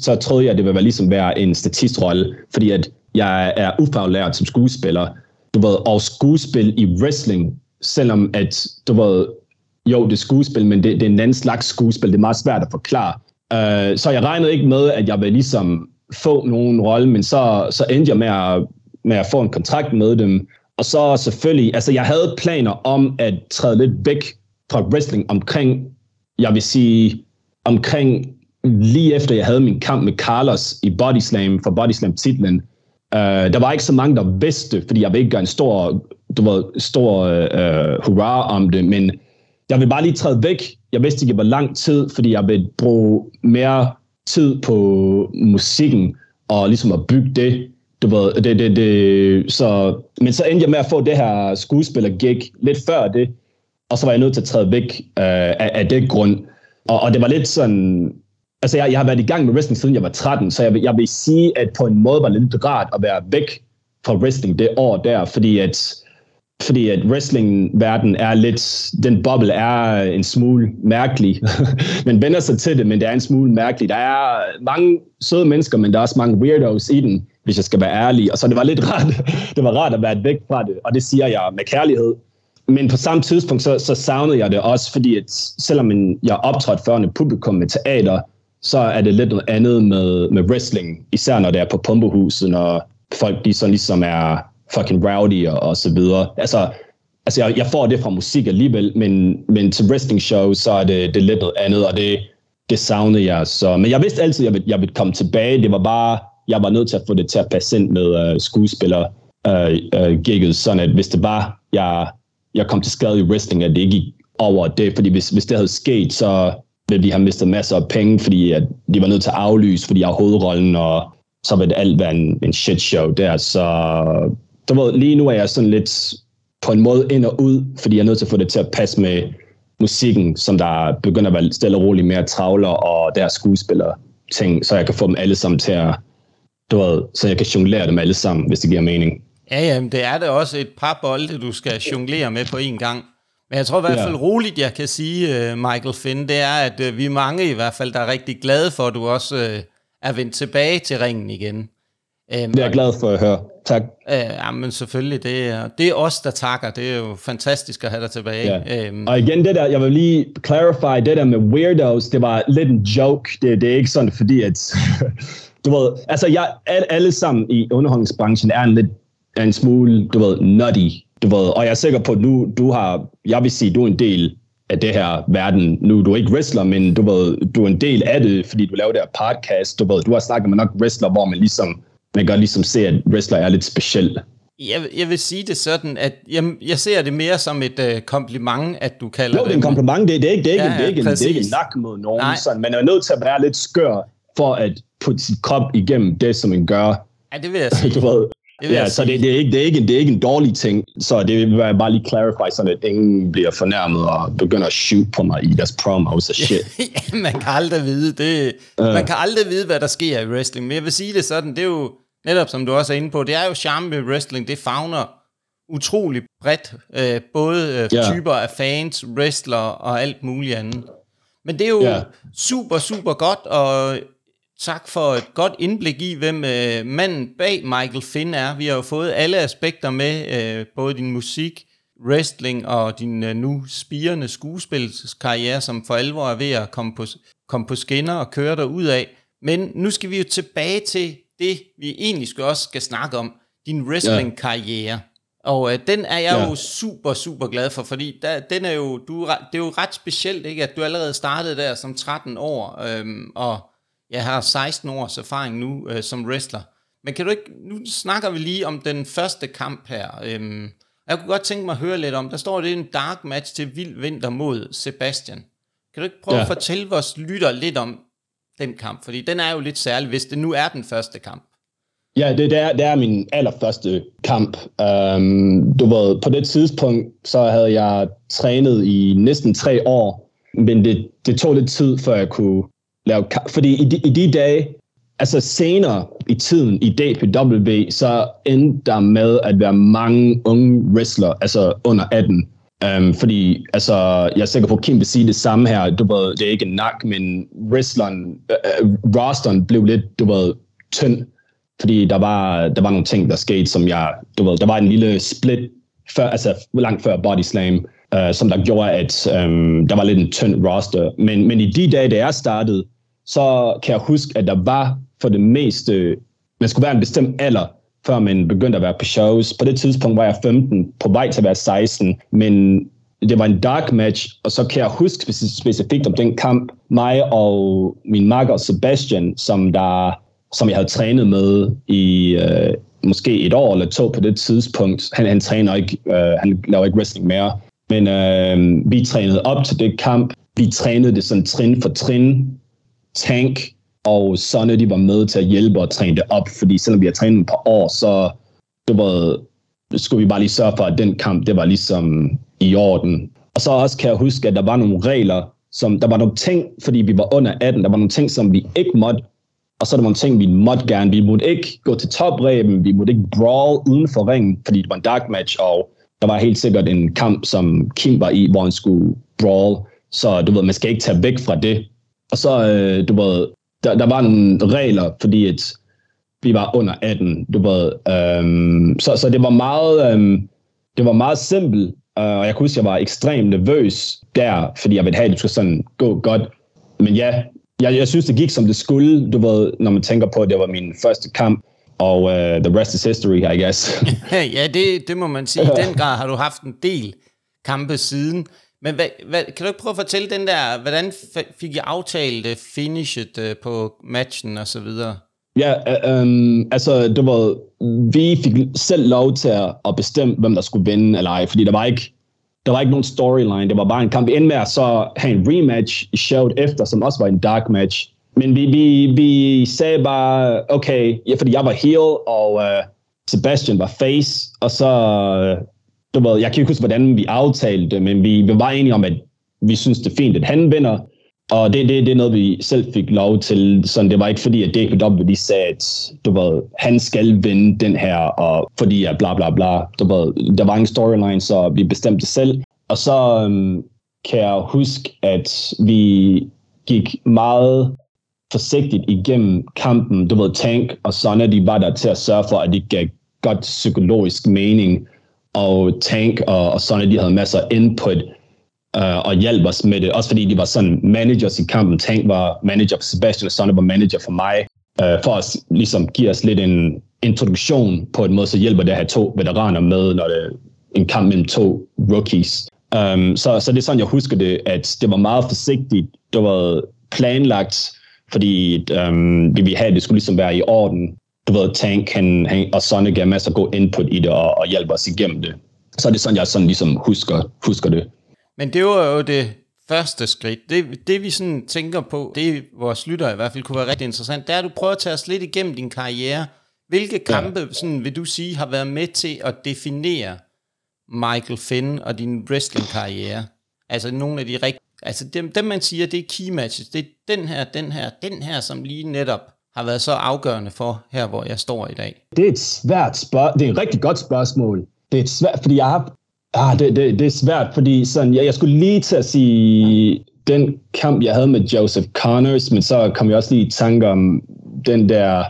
så troede jeg, at det ville være ligesom være en statistrolle, fordi at jeg er ufaglært som skuespiller, du ved, og skuespil i wrestling, selvom at, du ved, jo, det er skuespil, men det, det er en anden slags skuespil, det er meget svært at forklare. Uh, så jeg regnede ikke med, at jeg ville ligesom få nogen rolle, men så, så endte jeg med at, med at få en kontrakt med dem. Og så selvfølgelig, altså jeg havde planer om at træde lidt væk fra wrestling omkring, jeg vil sige, omkring lige efter jeg havde min kamp med Carlos i Bodyslam, for Bodyslam-titlen. Uh, der var ikke så mange, der vidste, fordi jeg ville ikke gøre en stor, du ved, stor uh, hurra om det, men jeg ville bare lige træde væk. Jeg vidste ikke, hvor lang tid, fordi jeg ville bruge mere tid på musikken og ligesom at bygge det. Du ved, det, det, det, så, men så endte jeg med at få det her skuespiller-gig lidt før det, og så var jeg nødt til at træde væk øh, af, af det grund. Og, og det var lidt sådan, altså jeg, jeg har været i gang med wrestling siden jeg var tretten, så jeg, jeg vil sige, at på en måde var det lidt rart at være væk fra wrestling det år der, fordi at, fordi at wrestling-verden er lidt, den boble er en smule mærkelig. Man vender sig til det, men det er en smule mærkeligt. Der er mange søde mennesker, men der er også mange weirdos i den, hvis jeg skal være ærlig. Og så det var lidt rart, det var rart at være væk fra det, og det siger jeg med kærlighed. Men på samme tidspunkt, så, så savnede jeg det også, fordi at selvom jeg optrådte foran et publikum med teater, så er det lidt noget andet med, med wrestling, især når det er på Pumpehuset, når folk de sådan ligesom er fucking rowdy og, og så videre. Altså, altså jeg, jeg får det fra musik alligevel, men, men til wrestling show, så er det, det lidt noget andet, og det, det savnede jeg. Så, men jeg vidste altid, at jeg ville, jeg ville komme tilbage. Det var bare, jeg var nødt til at få det til at passe ind med uh, skuespiller-gigget, uh, uh, sådan at hvis det var, jeg, jeg kom til skade i wrestling, at det ikke gik over det, fordi hvis, hvis det havde sket, så ville de have mistet masser af penge, fordi at de var nødt til at aflyse, fordi jeg har hovedrollen, og så ville det alt være en, en shit show der, så du ved, lige nu er jeg sådan lidt på en måde ind og ud, fordi jeg er nødt til at få det til at passe med musikken, som der begynder at være stille og roligt mere travler, og der skuespiller ting, så jeg kan få dem alle sammen til at, du ved, så jeg kan jonglere dem alle sammen, hvis det giver mening. Ja, ja, men det er da også et par bolde, du skal jonglere med på en gang. Men jeg tror i hvert fald ja. roligt, jeg kan sige, Michael Fynne, det er, at vi er mange i hvert fald, der er rigtig glade for, at du også er vendt tilbage til ringen igen. Øhm, det er jeg glad for at høre. Tak. Øh, ja, men selvfølgelig, det er, det er os, der takker. Det er jo fantastisk at have dig tilbage. Yeah. Øhm. Og igen, det der, jeg vil lige clarify, det der med weirdos, det var lidt en joke. Det, det er ikke sådan, fordi at, du ved, altså jeg, alle sammen i underholdningsbranchen er en lidt, er en smule, du ved, nutty, du ved, og jeg er sikker på, at nu, du har, jeg vil sige, du er en del af det her verden. Nu du er ikke wrestler, men du ved, du er en del af det, fordi du laver det her podcast, du ved, du har snakket med nok wrestler, hvor man ligesom, man kan ligesom se, at wrestler er lidt speciel. Jeg, jeg vil sige det sådan, at jeg, jeg ser det mere som et øh, kompliment, at du kalder det. Jo, det er en kompliment, det, det er ikke, det er ja, ikke, det er ikke, det er ikke en nak mod nogen, sådan. Man er nødt til at være lidt skør, for at putte sit krop igennem det, som man gør. Ja, det vil jeg sige. Du ved, det vil ja, jeg så det, det, er ikke, det, er ikke, det er ikke en dårlig ting, så det vil jeg bare lige clarify, sådan at ingen bliver fornærmet og begynder at shoot på mig i deres promos og shit. Ja, man kan aldrig vide det. Uh. Man kan aldrig vide, hvad der sker i wrestling, men jeg vil sige det sådan, det er jo netop som du også er inde på, det er jo charme ved wrestling, det favner utrolig bredt, øh, både øh, yeah. typer af fans, wrestler og alt muligt andet. Men det er jo yeah. super, super godt, og tak for et godt indblik i, hvem øh, manden bag Michael Fynne er. Vi har jo fået alle aspekter med, øh, både din musik, wrestling og din øh, nu spirende skuespilskarriere, som for alvor er ved at komme på, komme på skinner og køre derudad. Men nu skal vi jo tilbage til det, vi egentlig skal også skal snakke om, din wrestlingkarriere. Og øh, den er jeg ja. jo super, super glad for, fordi der, den er jo, du, det er jo ret specielt, ikke, at du allerede startede der som tretten år, øhm, og jeg har seksten års erfaring nu øh, som wrestler. Men kan du ikke, nu snakker vi lige om den første kamp her. Øhm, jeg kunne godt tænke mig at høre lidt om, der står det en dark match til Vild Vinter mod Sebastian. Kan du ikke prøve ja. at fortælle vores lytter lidt om den kamp? Fordi den er jo lidt særlig, hvis det nu er den første kamp. Ja, det, det, er, det er min allerførste kamp. Um, du ved, på det tidspunkt, så havde jeg trænet i næsten tre år, men det, det tog lidt tid, før jeg kunne lave kamp. Fordi i de, i de dage, altså senere i tiden i D P W, så endte der med at være mange unge wrestlere, altså under atten, Um, fordi altså, jeg er sikker på, at Kim vil sige det samme her. Du ved, det er ikke en nak, men wrestleren, uh, rosteren blev lidt, du ved, tynd. Fordi der var, der var nogle ting, der skete, som jeg... Du ved, der var en lille split, før, altså langt før Bodyslam, uh, som der gjorde, at um, der var lidt en tynd roster. Men, men i de dage, da jeg startede, så kan jeg huske, at der var for det meste... Man skulle være en bestemt alder, før man begyndte at være på shows. På det tidspunkt var jeg femten, på vej til at være seksten, men det var en dark match, og så kan jeg huske specifikt om den kamp, mig og min makker Sebastian, som, der, som jeg havde trænet med i øh, måske et år eller to på det tidspunkt. Han, han træner ikke, øh, han laver ikke wrestling mere, men øh, vi trænede op til det kamp. Vi trænede det sådan trin for trin. Tank og Sonne, de var med til at hjælpe og træne det op, fordi selvom vi har trænet et par år, så det var, skulle vi bare lige sørge for, at den kamp, det var ligesom i orden. Og så også kan jeg huske, at der var nogle regler, som, der var nogle ting, fordi vi var under atten, der var nogle ting, som vi ikke måtte, og så der var nogle ting, vi måtte gerne. Vi måtte ikke gå til topreben, vi måtte ikke brawl uden for ringen, fordi det var en dark match, og der var helt sikkert en kamp, som Kim var i, hvor han skulle brawl, så du ved, man skal ikke tage væk fra det. Og så, øh, du ved, der, der var nogle regler, fordi at vi var under atten, du ved. Øhm, så, så det var meget, øhm, det var meget simpelt, øh, og jeg kunne huske, jeg var ekstremt nervøs der, fordi jeg ville have, det skulle sådan gå godt. Men ja, jeg, jeg synes, det gik, som det skulle, du ved, når man tænker på, at det var min første kamp, og uh, the rest is history, I guess. Ja, det, det må man sige. I den grad har du haft en del kampe siden. Men hvad, hvad, kan du ikke prøve at fortælle den der, hvordan fik I aftalt finishet på matchen og så videre? Ja, øh, øh, altså det var, vi fik selv lov til at bestemme, hvem der skulle vinde eller ej, fordi der var ikke, der var ikke nogen storyline, det var bare en kamp. Vi endte med at så have en rematch i showet efter, som også var en dark match. Men vi, vi, vi sagde bare, okay, ja, fordi jeg var heel, og øh, Sebastian var face, og så... Øh, jeg kan ikke huske, hvordan vi aftalte, men vi, vi var enige om, at vi synes, det er fint, at han vinder. Og det, det, det er noget, vi selv fik lov til. Sådan, det var ikke fordi, at D P W de sagde, at du ved, han skal vinde den her, og fordi at bla bla bla. Du ved, der var en storyline, så vi bestemte det selv. Og så øhm, kan jeg huske, at vi gik meget forsigtigt igennem kampen. Du ved, Tank og Sonne, de var der til at sørge for, at det gav godt psykologisk mening. Og Tank og, og Sonne, de havde masser af input øh, og hjalp os med det. Også fordi de var sådan managers i kampen. Tank var manager for Sebastian, og Sonne var manager for mig. Øh, for at ligesom give os lidt en introduktion på en måde, så hjælper det at have to veteraner med, når det er en kamp mellem to rookies. Um, så, så det er sådan, jeg husker det, at det var meget forsigtigt. Det var planlagt, fordi um, vi ville have, det skulle ligesom være i orden. Du ved, Tank han, han, og Sonne gav masser af god input i det og, og hjælper os igennem det. Så er det sådan, jeg sådan ligesom husker, husker det. Men det var jo det første skridt. Det, det vi sådan tænker på, det vores lyttere i hvert fald kunne være rigtig interessant, det er, at du prøver at tage os lidt igennem din karriere. Hvilke kampe, ja, sådan, vil du sige, har været med til at definere Michael Fynne og din wrestling-karriere? Altså nogle af de rigtige... Altså dem, dem, man siger, det er key matches. Det er den her, den her, den her, som lige netop... har været så afgørende for her, hvor jeg står i dag? Det er et svært spørgsmål. Det er et rigtig godt spørgsmål. Det er et svært, fordi jeg har... Ah, det, det, det er svært, fordi sådan... Jeg, jeg skulle lige til at sige... Den kamp, jeg havde med Joseph Connors, men så kom jeg også lige i tanke om den der...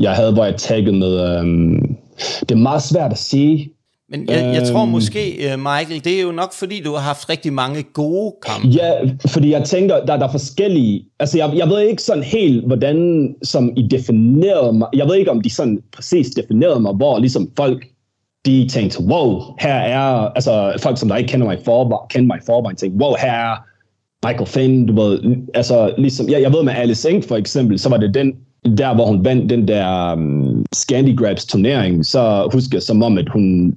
Jeg havde, hvor jeg taggede med... Øhm, det er meget svært at sige. Men jeg, jeg tror måske, Michael, det er jo nok, fordi du har haft rigtig mange gode kampe. Ja, fordi jeg tænker, der, der er forskellige... Altså, jeg, jeg ved ikke sådan helt, hvordan som I definerede mig. Jeg ved ikke, om de sådan præcis definerede mig, hvor ligesom folk, de tænkte, wow, her er... Altså, folk, som der ikke kender mig i forvejen, tænkte, wow, her er Michael Fynne, du ved... Altså, ligesom... Jeg, jeg ved med Alice Inc, for eksempel, så var det den... Der, hvor hun vandt den der um, Scandi Grabs-turnering, så husker jeg som om, at hun...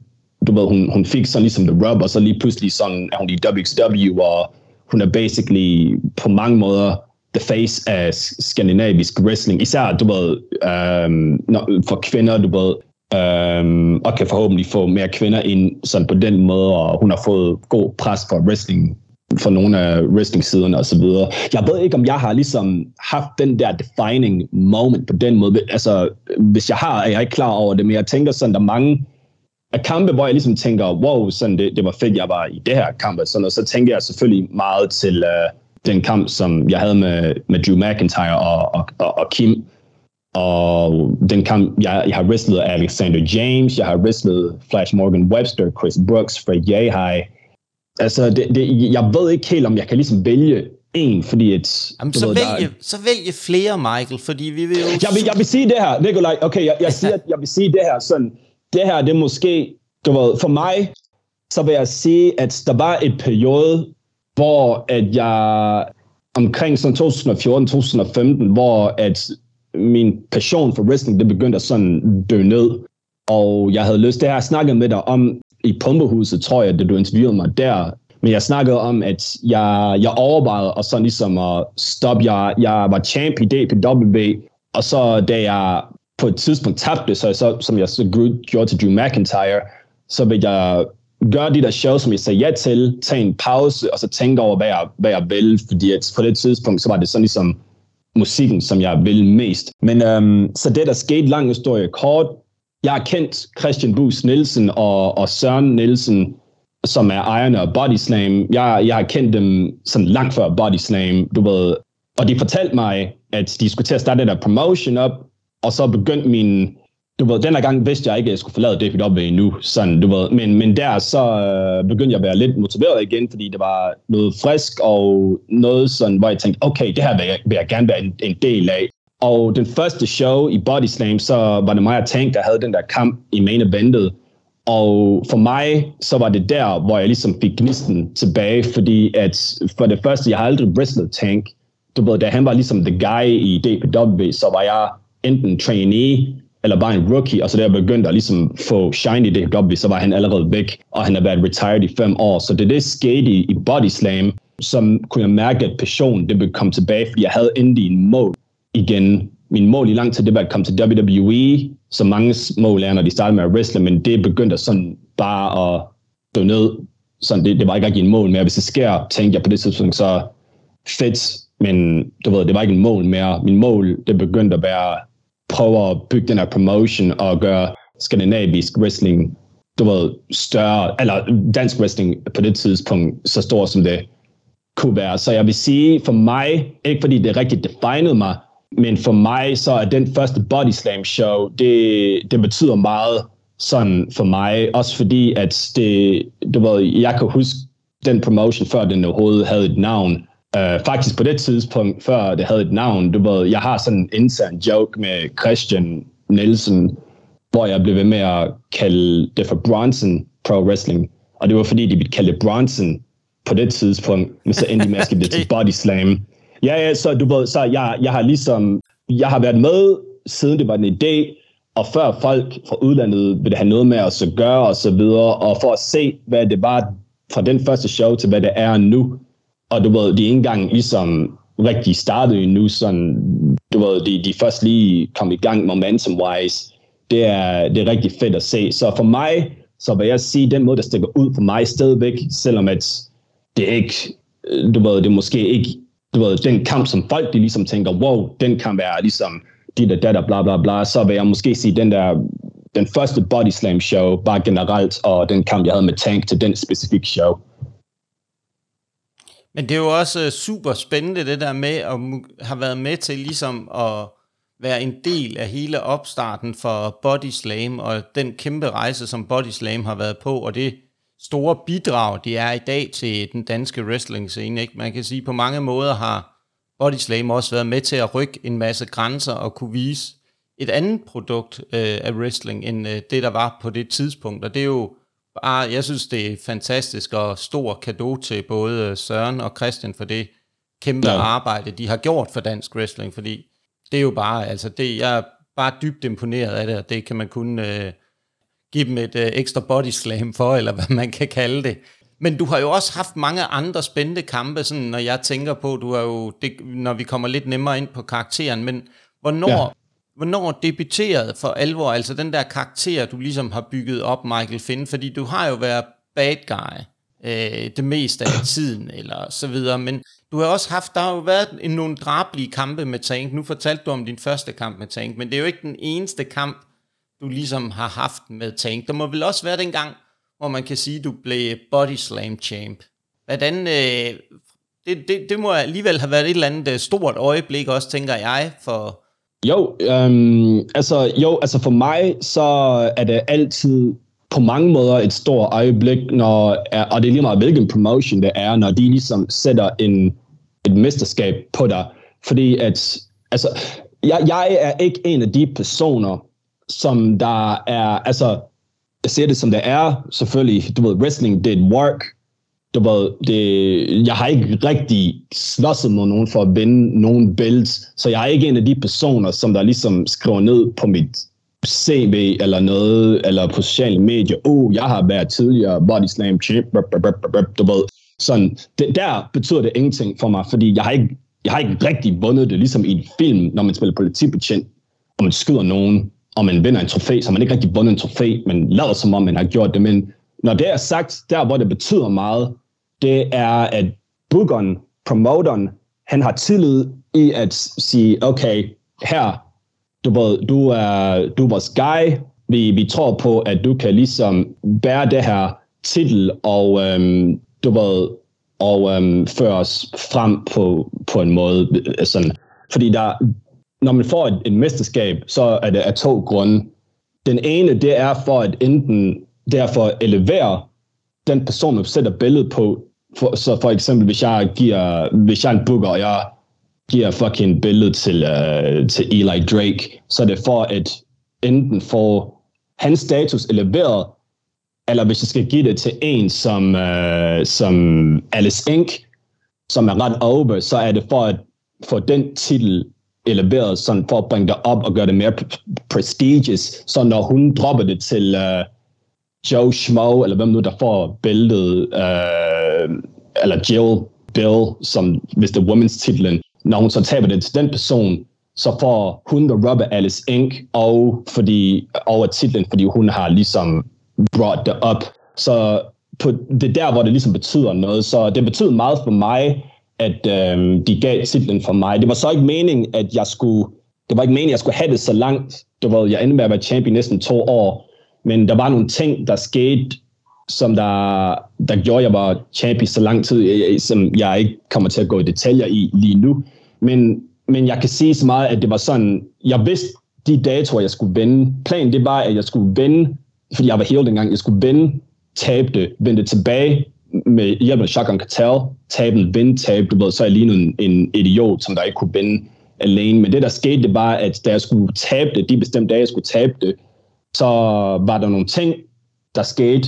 Du ved, hun, hun fik sådan ligesom The Rub, og så lige pludselig sådan, er hun i W X W, og hun er basically på mange måder the face af skandinavisk wrestling. Især, du ved, øhm, for kvinder, du ved, øhm, og kan forhåbentlig få mere kvinder ind sådan på den måde, og hun har fået god pres for wrestling, for nogle af wrestling-siderne og så videre. Jeg ved ikke, om jeg har ligesom haft den der defining moment på den måde. Altså, hvis jeg har, er jeg ikke klar over det, men jeg tænker sådan, der er mange af kampe, hvor jeg ligesom tænker, wow, sådan det, det var fedt, jeg var i det her kamp, sådan, og så tænker jeg selvfølgelig meget til øh, den kamp, som jeg havde med, med Drew McIntyre og, og, og, og Kim, og den kamp, jeg, jeg har wrestlet Alexander James, jeg har wrestlet Flash Morgan Webster, Chris Brooks, Fred Yehai. Altså, det, det, jeg ved ikke helt, om jeg kan ligesom vælge en, fordi et... Jamen, så, ved, vælge, er... så vælge flere, Michael, fordi vi vil jo... Jeg vil, jeg vil sige det her, Nikolaj, okay, jeg, jeg, siger, jeg vil sige det her sådan, det her, det er måske, du ved, for mig, så vil jeg sige, at der var et periode, hvor at jeg omkring tyve fjorten til tyve femten, hvor at min passion for wrestling, det begyndte at sådan dø ned. Og jeg havde lyst, det her, jeg snakkede med dig om i Pumpehuset, tror jeg, da du interviewede mig der. Men jeg snakkede om, at jeg, jeg overvejede og sådan ligesom at stoppe. Jeg, jeg var champ i D P W, og så da jeg på et tidspunkt tabte, så, så som jeg så gjorde til Drew McIntyre, så ville jeg gøre de der shows, som jeg sagde ja til, tage en pause, og så tænke over, hvad jeg, hvad jeg ville, fordi at på det tidspunkt, så var det sådan ligesom musikken, som jeg ville mest. Men øhm, så det, der skete, lang historie kort, jeg har kendt Christian Bruce Nielsen og, og Søren Nielsen, som er ejerne af Bodyslam. Jeg, jeg har kendt dem sådan langt før Bodyslam, du ved. Og de fortalte mig, at de skulle til at starte den der promotion op, og så begyndte min... Du ved, den her gang vidste jeg ikke, at jeg skulle forlade D P W endnu. Sådan, du ved. Men, men der så øh, begyndte jeg at være lidt motiveret igen, fordi det var noget frisk og noget sådan, hvor jeg tænkte, okay, det her vil jeg, vil jeg gerne være en, en del af. Og den første show i Bodyslam, så var det mig og Tank, der havde den der kamp i main eventet. Og for mig, så var det der, hvor jeg ligesom fik gnisten tilbage, fordi at for det første, jeg har aldrig wrestlet Tank. Du ved, da han var ligesom the guy i D P W, så var jeg enten trainee, eller bare en rookie, og så da jeg begyndte at ligesom få shine i D P W, så var han allerede væk, og han har været retired i fem år. Så det det skete i, i Bodyslam, som kunne jeg mærke, at passionen det kom tilbage, fordi jeg havde endelig en mål igen. Min mål i lang tid, det var at komme til W W E, som mange mål er, når de startede med at wrestle, men det begyndte sådan bare at gå ned. Sådan, det, det var ikke rigtig en mål mere. Hvis det sker, tænkte jeg på det tidspunkt, så fedt, men du ved, det var ikke en mål mere. Min mål, det begyndte at være prøve at bygge den her promotion og gøre skandinavisk wrestling, du ved, større, eller dansk wrestling på det tidspunkt, så stor som det kunne være. Så jeg vil sige, for mig, ikke fordi det rigtig definede mig, men for mig, så er den første Bodyslam show, det, det betyder meget sådan for mig, også fordi, at det, du ved, jeg kan huske den promotion, før den overhovedet havde et navn. Uh, faktisk på det tidspunkt, før det havde et navn, du ved, jeg har sådan en intern joke med Christian Nielsen, hvor jeg blev ved med at kalde det for Bronson Pro Wrestling, og det var fordi, de ville kalde det Bronson på det tidspunkt, men så endte de med at skifte det til Bodyslam. Ja, ja, så du ved, så jeg, jeg har ligesom, jeg har været med, siden det var en idé, og før folk fra udlandet ville have noget med at så gøre og så videre, og for at se, hvad det var fra den første show til, hvad det er nu. Og du ved, de ikke engang ligesom rigtig startede endnu, sådan, du ved, de, de først lige kom i gang momentum-wise. Det er, det er rigtig fedt at se. Så for mig, så vil jeg sige, den måde, der stikker ud for mig stadigvæk, selvom at det ikke, du ved, det er måske ikke, du ved, den kamp, som folk, de ligesom tænker, wow, den kan være ligesom dit og datter, bla bla bla, så vil jeg måske sige, den der, den første Bodyslam-show, bare generelt, og den kamp, jeg havde med Tank til den specifikke show. Men det er jo også super spændende det der med at have været med til ligesom at være en del af hele opstarten for Bodyslam og den kæmpe rejse, som Bodyslam har været på, og det store bidrag, det er i dag til den danske wrestling-scene. Ikke? Man kan sige, at på mange måder har Bodyslam også været med til at rykke en masse grænser og kunne vise et andet produkt øh, af wrestling end øh, det, der var på det tidspunkt, og det er jo Ah, jeg synes, det er fantastisk og stor cadeau til både Søren og Christian for det kæmpe ja. arbejde, de har gjort for dansk wrestling, fordi det er jo bare, altså det, jeg er bare dybt imponeret af det, og det kan man kun øh, give dem et øh, ekstra bodyslam for, eller hvad man kan kalde det. Men du har jo også haft mange andre spændende kampe, sådan, når jeg tænker på, du har jo, det, når vi kommer lidt nemmere ind på karakteren, men hvornår... Ja. Hvornår debuterede for alvor, altså den der karakter, du ligesom har bygget op, Michael Fynne, fordi du har jo været bad guy øh, det meste af tiden, eller så videre, men du har også haft, der har jo været en, nogle drabelige kampe med Tank, nu fortalte du om din første kamp med Tank, men det er jo ikke den eneste kamp, du ligesom har haft med Tank. Der må vel også være den gang, hvor man kan sige, du blev Bodyslam champ. Hvordan, øh, det, det, det må alligevel have været et eller andet stort øjeblik, også tænker jeg, for... Jo, øhm, altså, jo, altså for mig, så er det altid på mange måder et stort øjeblik, når, og det er lige meget hvilken promotion det er, når de ligesom sætter en, et mesterskab på dig. Fordi at, altså, jeg, jeg er ikke en af de personer, som der er, altså, jeg ser det som det er, selvfølgelig, du ved, wrestling, det er et work, du ved, det, jeg har ikke rigtig slåsset mod nogen for at vinde nogen belts, så jeg er ikke en af de personer, som der ligesom skriver ned på mit C V eller noget, eller på sociale medier, åh, oh, jeg har været tidligere bodyslam champ, du ved, sådan, det, der betyder det ingenting for mig, fordi jeg har ikke, jeg har ikke rigtig vundet det, ligesom i en film, når man spiller politibetjent, og man skyder nogen, og man vinder en trofæ, så man ikke rigtig vundet en trofæ, men lader som om, man har gjort det. Men når det er sagt, der hvor det betyder meget, det er, at bookeren, promoteren, han har tillid i at sige, okay, her, du, ved, du, er, du er vores guy, vi, vi tror på, at du kan ligesom bære det her titel, og øhm, du ved, og øhm, føre os frem på, på en måde. Sådan. Fordi der... Når man får et, et mesterskab, så er det af to grunde. Den ene, det er for at enten derfor elevere den person, man sætter billedet på. For, så for eksempel, hvis jeg giver, hvis jeg er en booker, og jeg giver fucking billedet til, uh, til Eli Drake, så er det for at enten få hans status eleveret, eller hvis jeg skal give det til en som, uh, som Alice Inc, som er ret over, så er det for at få den titel eleveret, sådan for at bringe det op og gøre det mere prestigious, så når hun dropper det til uh, Joe Schmo, eller hvem nu der får bæltet, uh, eller Jill Bill, som hvis det er women's titlen, når hun så taber det til den person, så får hun the rubber Alice Inc og fordi, over titlen, fordi hun har ligesom brought det op. Så på, det er der, hvor det ligesom betyder noget, så det betyder meget for mig, at øhm, de gav titlen for mig. Det var så ikke meningen, at jeg skulle... Det var ikke meningen, at jeg skulle have det så langt. Det var, jeg endte med at være champion næsten to år. Men der var nogle ting, der skete, som der, der gjorde, at jeg var champion så lang tid, som jeg ikke kommer til at gå i detaljer i lige nu. Men, men jeg kan sige så meget, at det var sådan... Jeg vidste de datoer, jeg skulle vinde. Planen, det var, at jeg skulle vinde, fordi jeg var heel dengang. Jeg skulle vinde, tabe det, vende det tilbage, med hjælp af Shotgun Cartel, tabe en vindtab, du ved, så er jeg lignede en, en idiot, som der ikke kunne vinde alene. Men det, der skete, det var, at da jeg skulle tabe det, de bestemte dage, jeg skulle tabe det, så var der nogle ting, der skete,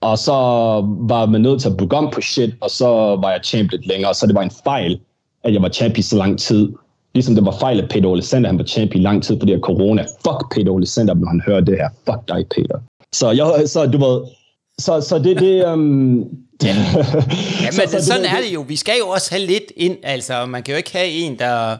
og så var man nødt til at booke om på shit, og så var jeg champ lidt længere, så det var en fejl, at jeg var champion så lang tid. Ligesom det var fejl, at Peter Olisander, han var champion lang tid, fordi af corona. Fuck Peter Olisander, når han hører det her. Fuck dig, Peter. Så, jeg, så du ved... Så, så det det... Um... Ja, men så, så sådan det, er det jo. Vi skal jo også have lidt ind, altså man kan jo ikke have en, der...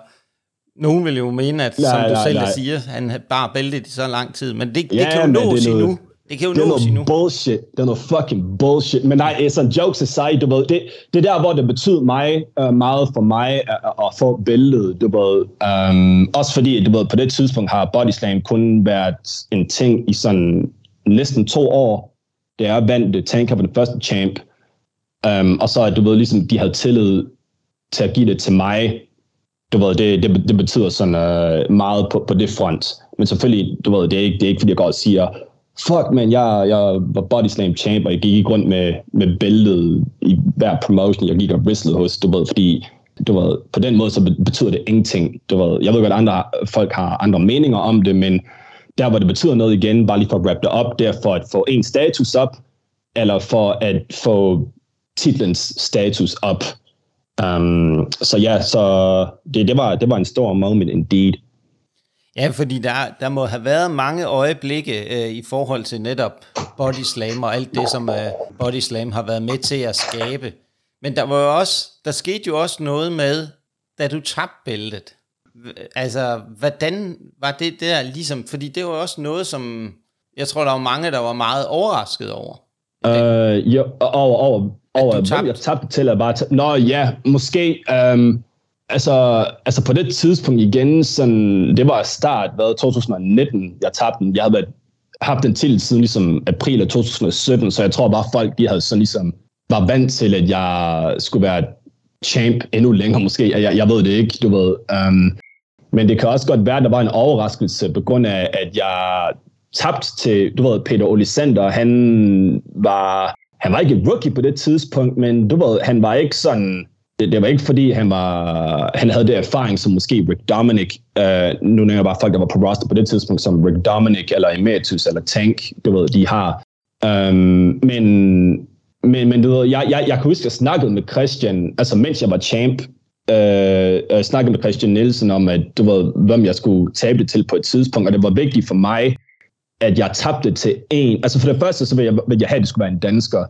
Nogen vil jo mene, at nej, som du nej, selv nej. siger, han bare bæltet i så lang tid, men det, ja, det kan jo nås endnu. Det kan jo nås endnu. Det er noget bullshit. Det er noget fucking bullshit. Men nej, sådan jokes aside, du ved, det, det er der, hvor det betyder mig, uh, meget for mig at, at få bæltet, du ved. Um, også fordi, du ved, på det tidspunkt har bodyslam kun været en ting i sådan næsten to år, det er vandt Tank for den første champ, um, og så at du ved ligesom de havde tillid til at give det til mig, du ved det det, det betyder sådan uh, meget på, på det front, men selvfølgelig du ved det er ikke det er ikke fordi jeg går og siger fuck man jeg jeg var bodyslam champ og jeg gik i grund med med bæltet i hver promotion jeg gik og wrestlede hos, du ved fordi du ved på den måde så betyder det ingenting, du ved jeg ved godt andre folk har andre meninger om det, men der, hvor det betyder noget igen, bare lige for at wrap det op, det er for at få en status op, eller for at få titlens status op. Um, så ja, så det, det, var, det var en stor moment indeed. Ja, fordi der, der må have været mange øjeblikke øh, i forhold til netop bodyslam og alt det, som øh, bodyslam har været med til at skabe. Men der var jo også, der skete jo også noget med, da du tabte bæltet. Altså, hvordan var det der ligesom, fordi det var også noget, som jeg tror, der var mange, der var meget overrasket over. Øh, jo, over, over, over, hvem jeg tabte til, at bare tabte. Nå ja, måske, øhm, altså, altså på det tidspunkt igen, sådan, det var start, hvad, to tusind nitten, jeg tabte den, jeg havde været haft den til siden ligesom april af to tusind og sytten, så jeg tror bare folk, de havde sådan ligesom var vant til, at jeg skulle være champ endnu længere måske. Jeg, jeg ved det ikke, du ved. Um, men det kan også godt være, at der var en overraskelse på grund af, at jeg tabte til, du ved, Peter Olisander. Han var, han var ikke rookie på det tidspunkt, men du ved, han var ikke sådan... Det, det var ikke fordi, han, var, han havde det erfaring, som måske Rick Dominic, øh, nu nævner jeg bare folk, der var på roster på det tidspunkt, som Rick Dominic eller Emeritus eller Tank, du ved, de har. Um, men, men, men du ved, jeg, jeg, jeg kan huske, at jeg snakkede med Christian, altså mens jeg var champ, øh, jeg snakkede med Christian Nielsen om, at du ved, hvem jeg skulle tabe det til på et tidspunkt, og det var vigtigt for mig, at jeg tabte til en. Altså for det første, så ville jeg, ville jeg have, at det skulle være en dansker.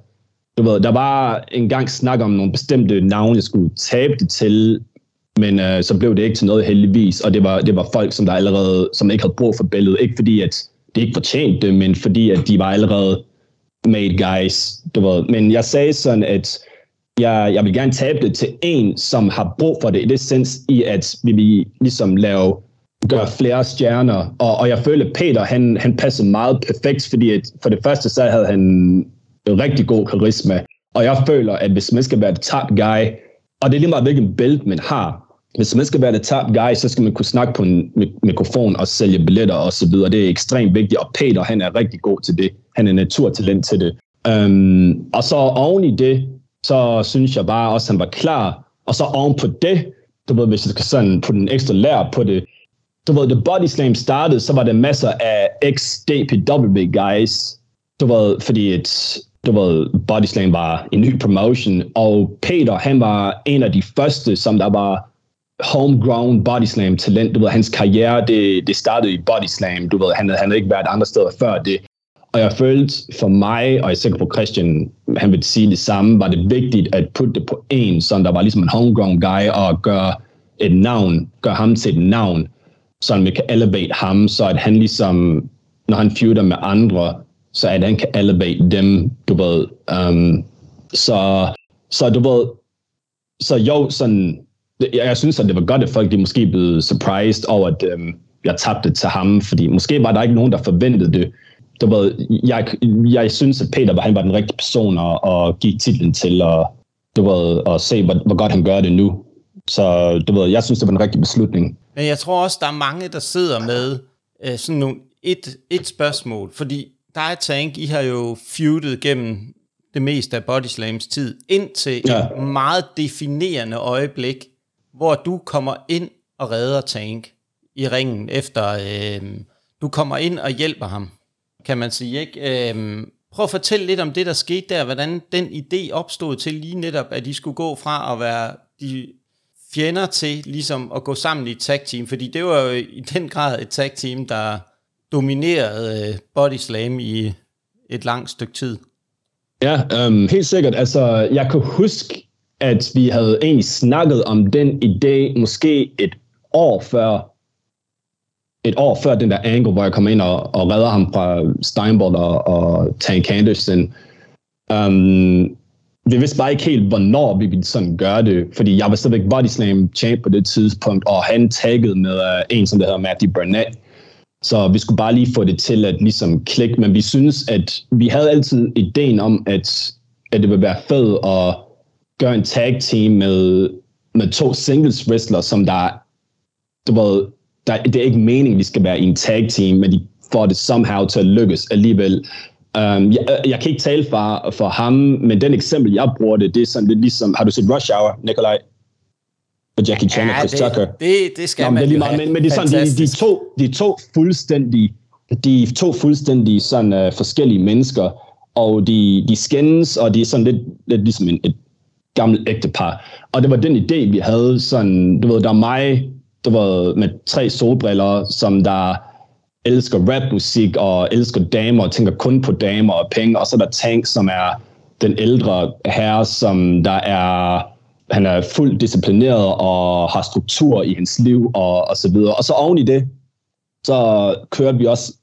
Du ved, der var engang snak om nogle bestemte navne, jeg skulle tabe det til, men øh, så blev det ikke til noget heldigvis, og det var, det var folk, som der allerede, som ikke havde brug for billedet. Ikke fordi, at det ikke fortjente det, men fordi, at de var allerede made guys. Du ved. Men jeg sagde sådan, at jeg, jeg vil gerne tabe det til en, som har brug for det, i det sens i, at vi vil ligesom lave, gøre flere stjerner. Og, og jeg følte, Peter, han, han passede meget perfekt, fordi at for det første, så havde han... rigtig god karisma, og jeg føler, at hvis man skal være the top guy, og det er lige meget hvilken bælte man har, hvis man skal være the top guy, så skal man kunne snakke på en mikrofon og sælge billetter og så videre. Det er ekstremt vigtigt, og Peter, han er rigtig god til det. Han er naturtalent til det. Um, og så oven i det, så synes jeg bare også, han var klar, og så oven på det, du ved, hvis jeg skal sådan putte en ekstra lær på det, du ved, da Bodyslam startede, så var der masser af ex-D P W guys, du ved, fordi et Du ved, Bodyslam var en ny promotion, og Peter, han var en af de første, som der var homegrown Bodyslam-talent. Du ved, hans karriere, det, det startede i Bodyslam. Du ved, han, han havde ikke været andre steder før det. Og jeg følte for mig, og jeg er sikker på Christian, han ville sige det samme, var det vigtigt at putte det på en, som der var ligesom en homegrown guy, og gøre et navn, gøre ham til et navn, så man kan elevate ham, så at han ligesom, når han feuder med andre, så at han kan elevate dem, du ved. Um, så, så du ved, så jo, sådan, jeg, jeg synes, at det var godt, at folk de måske blev surprised over, at um, jeg tabte til ham, fordi måske var der ikke nogen, der forventede det. Du ved, jeg, jeg synes, at Peter, han var den rigtige person at, at give titlen til, og du ved, at se, hvor, hvor godt han gør det nu. Så du ved, jeg synes, det var den rigtige beslutning. Men jeg tror også, der er mange, der sidder med øh, sådan nogle, et, et spørgsmål, fordi dig og Tank, I har jo feudet gennem det meste af Bodyslams tid, indtil ja. et meget definerende øjeblik, hvor du kommer ind og redder Tank i ringen, efter øh, du kommer ind og hjælper ham, kan man sige, ikke? Øh, prøv at fortælle lidt om det, der skete der, hvordan den idé opstod til lige netop, at de skulle gå fra at være de fjender til ligesom at gå sammen i et tag team, fordi det var jo i den grad et tag team, der domineret Bodyslam i et langt stykke tid. Ja, øhm, helt sikkert. Altså, jeg kan huske, at vi havde egentlig snakket om den idé, måske et år før, et år før den der angle, hvor jeg kom ind og, og redder ham fra Steinbold og, og Tank Anderson. Um, vi vidste bare ikke helt, hvornår vi ville sådan gøre det, fordi jeg var stadigvæk Bodyslam champ på det tidspunkt, og han taggede med uh, en, som der hedder Matthew Burnett. Så vi skulle bare lige få det til at ligesom klikke, men vi synes, at vi havde altid ideen om, at, at det ville være fedt at gøre en tag team med, med to singles wrestlere, som der, du ved, der, det er ikke meningen, vi skal være i en tag team, men de får det somehow til at lykkes alligevel. Um, jeg, jeg kan ikke tale for, for ham, men den eksempel, jeg bruger det, det er sådan lidt ligesom, har du set Rush Hour, Nikolaj? Og Jackie Chan og Chris Tucker. Det, det skal Nå, man det lige meget, men, men det er sådan, de, de, to, de to fuldstændige, de to fuldstændige sådan, uh, forskellige mennesker, og de, de skændes, og de er sådan lidt, lidt ligesom en, et gammelt ægtepar. Og det var den idé, vi havde sådan, du ved, der var mig, der var med tre solbriller, som der elsker rapmusik, og elsker damer, og tænker kun på damer og penge, og så der Tank, som er den ældre herre, som der er... Han er fuldt disciplineret og har struktur i hans liv og, og så videre. Og så oven i det, så kørte vi også,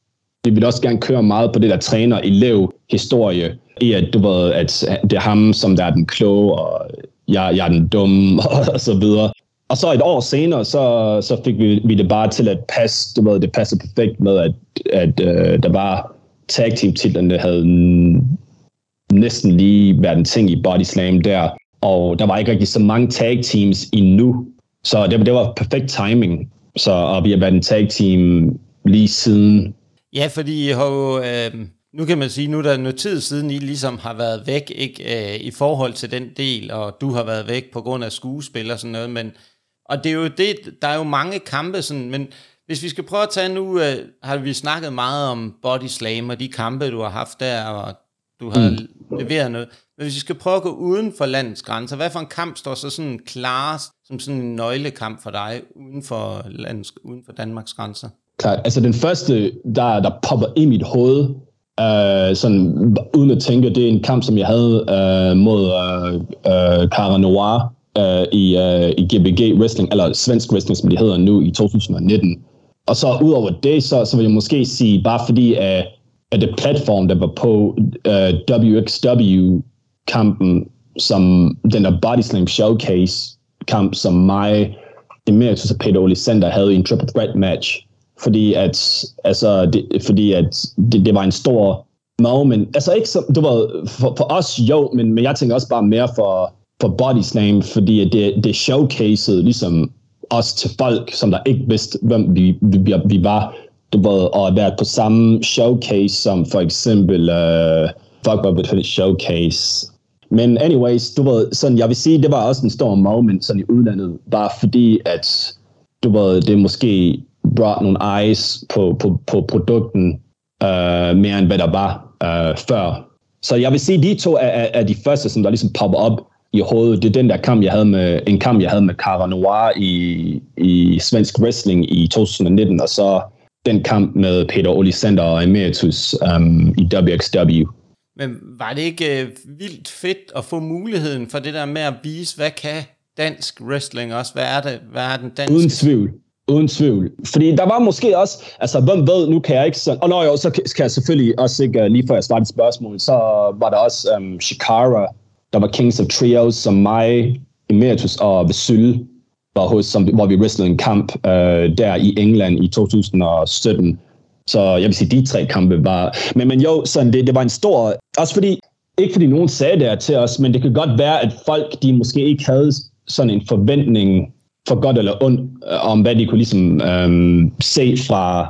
vi ville også gerne køre meget på det der træner-elev-historie, i at, du ved, at det er ham, som der er den kloge, og jeg, jeg er den dumme og, og så videre. Og så et år senere, så, så fik vi, vi det bare til at passe, du ved, det passer perfekt med, at, at øh, der var tag team titlerne havde næsten lige været en ting i Bodyslam der, og der var ikke rigtig så mange tag teams endnu, så det, det var perfekt timing, så og vi har været en tag team lige siden. Ja, fordi I har jo, øh, nu kan man sige, nu er der noget tid siden I ligesom har været væk, ikke, øh, i forhold til den del, og du har været væk på grund af skuespil og sådan noget, men og det er jo det, der er jo mange kampe sådan, men hvis vi skal prøve at tage nu, øh, har vi snakket meget om Bodyslam og de kampe, du har haft der, og du har mm. leveret noget. Men hvis vi skal prøve at gå uden for landets grænser, hvad for en kamp står så sådan klar, som sådan en nøglekamp for dig, uden for, lands, uden for Danmarks grænser? Klart. Altså den første, der, der popper i mit hoved, øh, sådan uden at tænke, det er en kamp, som jeg havde øh, mod øh, øh, Cara Noir øh, i, øh, i G B G Wrestling, eller Svensk Wrestling, som de hedder nu, i to tusind nitten. Og så ud over det, så, så vil jeg måske sige, bare fordi øh, at det platform, der var på øh, W X W-kampen, som den der Bodyslam Showcase-kamp, som mig, Emeritus og Peter Olisander havde i en triple threat match, fordi at, altså, det, fordi at det, det var en stor moment. Altså ikke som, det var for, for os jo, men, men jeg tænker også bare mere for, for Bodyslam, fordi det, det showcasede ligesom os til folk, som der ikke vidste, hvem vi, vi, vi var. Det var at være på samme showcase som for eksempel uh, Fuck Buffett Showcase. Men anyways, du ved, sådan, jeg vil sige, det var også en stor moment sådan i udlandet, bare fordi at du ved, det måske brought nogle eyes på, på, på produkten uh, mere end hvad der var uh, før. Så jeg vil sige, de to er, er, er de første, som der ligesom popper op i hovedet. Det er den der kamp, jeg havde med, en kamp, jeg havde med Cara Noir i, i Svensk Wrestling i to tusind nitten, og så den kamp med Peter Olisander og Emeritus um, i W X W. Men var det ikke øh, vildt fedt at få muligheden for det der med at vise, hvad kan dansk wrestling også? Hvad er det? Hvad er den danske? Uden tvivl. Uden tvivl. Fordi der var måske også, altså hvem ved, nu kan jeg ikke sådan, og når jeg, så kan jeg selvfølgelig også ikke, lige før jeg svarede spørgsmål, så var der også um, Shikara, der var Kings of Trios, som mig, Emeritus og Vesyl, var hos, som, hvor vi wrestlede en kamp øh, der i England i to tusind sytten. Så jeg vil sige, de tre kampe var... Men, men jo, sådan, det, det var en stor... Også fordi, ikke fordi nogen sagde det til os, men det kan godt være, at folk, de måske ikke havde sådan en forventning for godt eller ondt, om hvad de kunne ligesom øhm, se fra,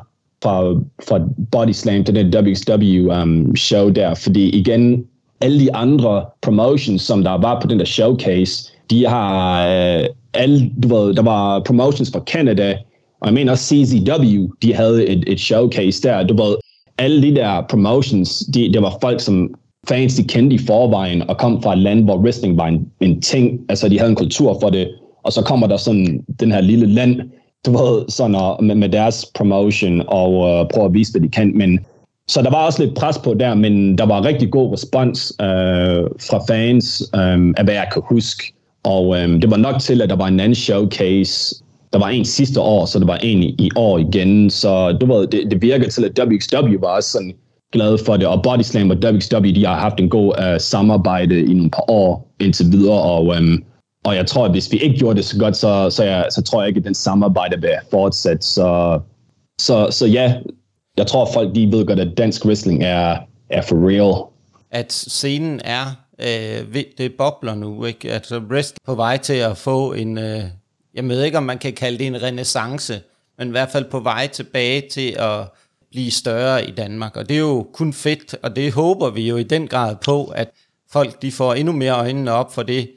fra, fra Bodyslam til den W X W-show um, der. Fordi igen, alle de andre promotions, som der var på den der showcase, de har... Øh, Alle, du ved, der var promotions fra Canada, og jeg mener også C Z W, de havde et, et showcase der. Du ved, alle de der promotions, de, det var folk, som fans, de kendte i forvejen, og kom fra et land, hvor wrestling var en, en ting. Altså, de havde en kultur for det. Og så kommer der sådan den her lille land, du ved, sådan, og, med, med deres promotion, og uh, prøver at vise, hvad de kan. Men, så der var også lidt pres på der, men der var rigtig god respons øh, fra fans, øh, af hvad jeg kan huske. Og øhm, det var nok til, at der var en anden showcase. Der var en sidste år, så der var en i, i år igen. Så du ved, det, det virker til, at W X W var også sådan glad for det. Og Bodyslam og W X W, de har haft en god øh, samarbejde i nogle par år indtil videre. Og, øhm, og jeg tror, at hvis vi ikke gjorde det så godt, så, så, jeg, så tror jeg ikke, at den samarbejde vil fortsætte. Så, så, så ja, jeg tror, at folk de ved godt, at dansk wrestling er, er for real. At scenen er... Øh, det bobler nu, ikke? Altså rest på vej til at få en, øh, jeg ved ikke om man kan kalde det en renaissance, men i hvert fald på vej tilbage til at blive større i Danmark, og det er jo kun fedt, og det håber vi jo i den grad på, at folk de får endnu mere øjnene op for det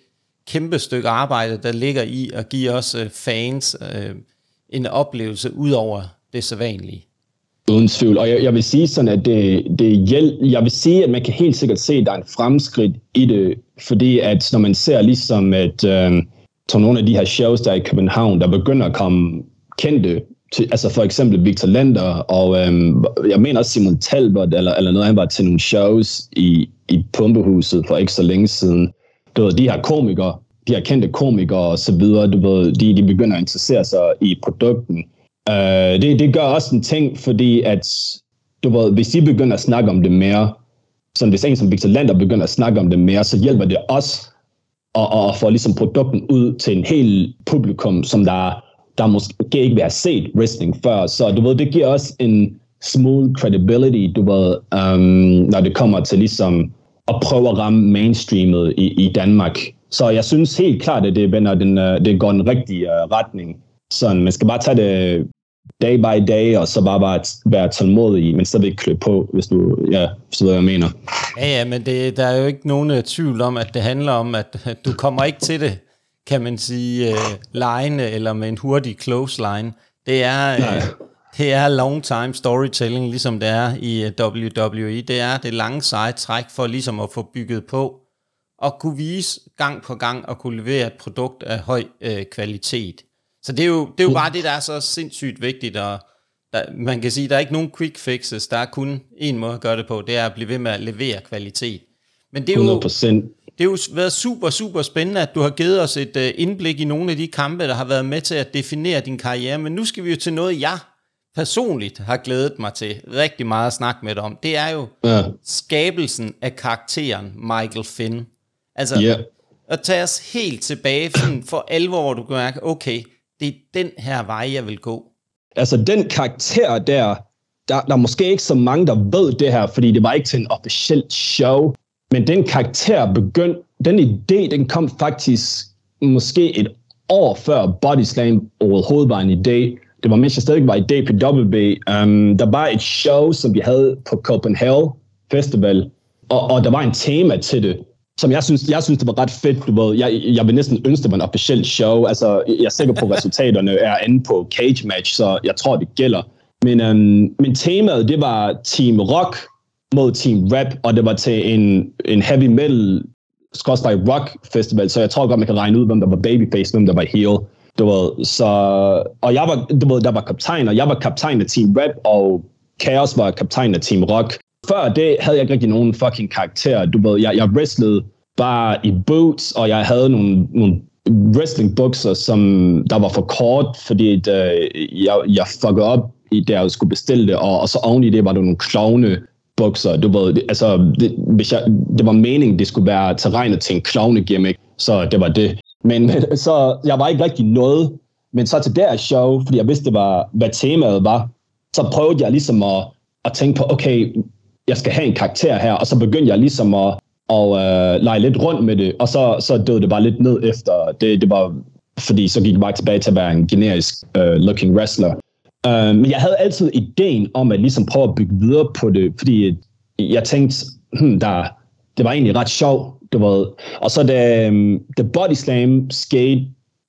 kæmpe stykke arbejde, der ligger i at give os øh, fans øh, en oplevelse ud over det sædvanlige. Uden tvivl, og jeg, jeg vil sige sådan, at det, det hjælp, jeg vil sige, at man kan helt sikkert se, at der er en fremskridt i det, fordi at når man ser ligesom, at øh, til nogle af de her shows, der er i København, der begynder at komme kendte, til, altså for eksempel Victor Lander, og øh, jeg mener også Simon Talbot, eller, eller noget, han var til nogle shows i, i Pumpehuset for ikke så længe siden. Du ved, de her komikere, de her kendte komikere osv., du ved, de, de begynder at interessere sig i produkten. Uh, det, det gør også en ting, fordi at, du ved, hvis de begynder at snakke om det mere, så hvis en som Victor Lander begynder at snakke om det mere, så hjælper det os at, at få ligesom produkten ud til en hel publikum, som der, der måske ikke vil have set wrestling før. Så du ved, det giver også en smooth credibility, du ved, um, når det kommer til ligesom at prøve at ramme mainstreamet i, i Danmark. Så jeg synes helt klart, at det vender den, det går den rigtige uh, retning. Sådan, man skal bare tage det day by day, og så bare, bare være tålmodig, men så vil klø på, hvis du, ja, hvis du ved, hvad jeg mener. Ja, ja, men det, der er jo ikke nogen uh, tvivl om, at det handler om, at, at du kommer ikke til det, kan man sige, uh, line eller med en hurtig close line. Det er, uh, det er long time storytelling, ligesom det er i uh, W W E. Det er det lange seje træk for ligesom at få bygget på, og kunne vise gang på gang, og kunne levere et produkt af høj uh, kvalitet. Så det er, jo, det er jo bare det, der er så sindssygt vigtigt, og der, man kan sige, der er ikke nogen quick fixes, der er kun en måde at gøre det på, det er at blive ved med at levere kvalitet. Men det er jo, det er jo været super, super spændende, at du har givet os et indblik i nogle af de kampe, der har været med til at definere din karriere, men nu skal vi jo til noget, jeg personligt har glædet mig til rigtig meget at snakke med dig om. Det er jo ja. skabelsen af karakteren Michael Fynne. Altså, yeah. at tage os helt tilbage for alvor, hvor du kan mærke, okay, det er den her vej, jeg vil gå. Altså, den karakter der, der, der er måske ikke så mange, der ved det her, fordi det var ikke til en officiel show, men den karakter begyndte, den idé, den kom faktisk måske et år før Bodyslam overhovedet var en idé. Det var, mens jeg stadig var i D P W. Um, der var et show, som vi havde på Copenhagen Festival, og, og der var en tema til det, som jeg synes, jeg synes, det var ret fedt, du ved. Jeg, jeg vil næsten ønske, det var en officiel show. Altså, jeg er sikker på, at resultaterne er inde på cage match, så jeg tror, det gælder. Men, øhm, men temaet, det var Team Rock mod Team Rap, og det var til en, en heavy metal skråstreg rock festival, så jeg tror godt, man kan regne ud, hvem der var babyface, hvem der var heel. Du ved, så, og jeg var, du ved, der var kaptajn, og jeg var kaptajn af Team Rap, og Chaos var kaptajn af Team Rock. Før det havde jeg ikke rigtig nogen fucking karakter. Du ved, jeg, jeg wrestlede bare i boots, og jeg havde nogle, nogle wrestlingbukser, som der var for kort, fordi det, jeg, jeg fuckede op, da jeg skulle bestille det, og, og så oven i det var der nogle klovnebukser. Du ved, altså, det, hvis jeg, det var meningen, det skulle være terrænet til en klovnegimmick, så det var det. Men så jeg var ikke rigtig noget, men så til der show, fordi jeg vidste, det var, hvad temaet var, så prøvede jeg ligesom at, at tænke på, okay, jeg skal have en karakter her, og så begyndte jeg ligesom at, at, at lege lidt rundt med det, og så, så døde det bare lidt ned efter. Det, det var, fordi så gik jeg bare tilbage til at være en generisk uh, looking wrestler. Uh, men jeg havde altid ideen om at ligesom prøve at bygge videre på det, fordi jeg tænkte, hmm, der, det var egentlig ret sjovt, du ved. Og så da, da Bodyslam skete,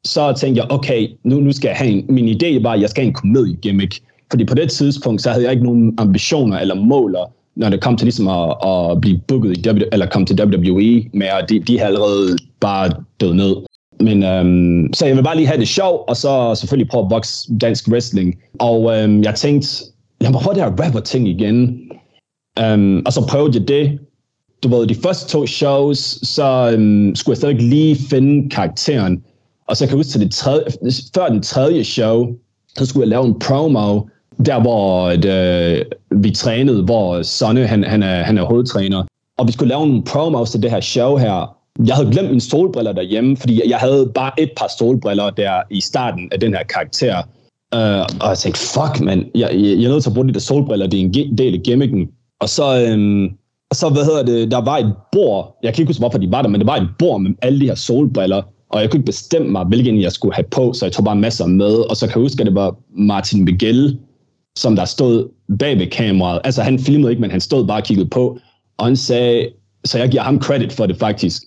så tænkte jeg, okay, nu, nu skal jeg have en, min idé var, at jeg skal have en komediegimmick, fordi på det tidspunkt, så havde jeg ikke nogen ambitioner eller måler, når det kom til ligesom at, at blive booket i W, eller kom til W W E, men de, de har allerede bare døde ned. Men øhm, så jeg vil bare lige have det sjov, og så selvfølgelig prøve at vokse dansk wrestling. Og øhm, jeg tænkte, jeg må prøve det her rapper-ting igen. Øhm, og så prøvede jeg det. Du ved, de første to shows, så øhm, skulle jeg stadig lige finde karakteren. Og så kan jeg huske til det tredje, før den tredje show, så skulle jeg lave en promo, der hvor et, øh, vi trænede, hvor Sonne, han, han, er, han er hovedtræner. Og vi skulle lave nogle promos til det her show her. Jeg havde glemt mine solbriller derhjemme, fordi jeg havde bare et par solbriller der i starten af den her karakter. Uh, og jeg tænkte, fuck man, jeg, jeg, jeg er nødt til at bruge de der solbriller, det er en del af gimmicken. Og så, øhm, og så hvad hedder det, der var et bord, jeg kan ikke huske hvorfor de var der, men det var et bord med alle de her solbriller. Og jeg kunne ikke bestemme mig, hvilken jeg skulle have på, så jeg tog bare masser med. Og så kan jeg huske, at det var Martin Miguel, som der stod bag ved kameraet. Altså, han filmede ikke, men han stod bare og kiggede på. Og han sagde, så jeg giver ham credit for det faktisk.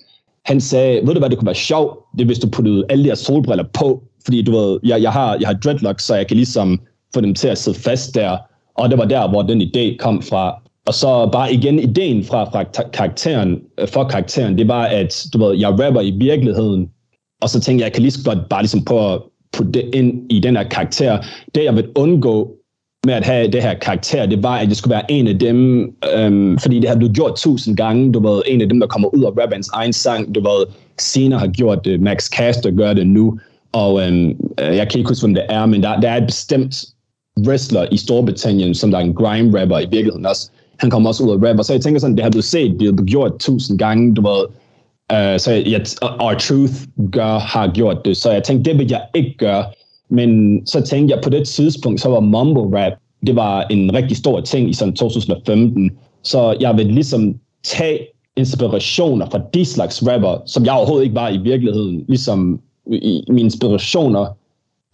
Han sagde, ved du hvad, det kunne være sjovt, det hvis du puttede alle de her solbriller på. Fordi du ved, jeg, jeg, har, jeg har dreadlocks, så jeg kan ligesom få dem til at sidde fast der. Og det var der, hvor den idé kom fra. Og så bare igen ideen fra, fra karakteren, for karakteren, det var, at du ved, jeg rapper i virkeligheden. Og så tænkte jeg, jeg kan lige så godt bare ligesom prøve at putte det ind i den her karakter. Det jeg vil undgå med at have det her karakter, det var, at det skulle være en af dem, øhm, fordi det har du gjort tusind gange, du ved, en af dem, der kommer ud og rapper hans egen sang, du ved, senere har gjort det, Max Caster gør det nu, og øhm, jeg kan ikke huske, hvem det er, men der, der er et bestemt wrestler i Storbritannien, som der er en grime rapper i virkeligheden også, han kommer også ud og rapper, så jeg tænker sådan, det har du set, det har du gjort tusind gange, du ved, øh, så jeg, R-Truth gør, har gjort det, så jeg tænkte, det vil jeg ikke gøre. Men så tænkte jeg, på det tidspunkt, så var mumble rap det var en rigtig stor ting i sådan to tusind og femten. Så jeg vil ligesom tage inspirationer fra de slags rapper, som jeg overhovedet ikke var i virkeligheden. Ligesom i, mine inspirationer,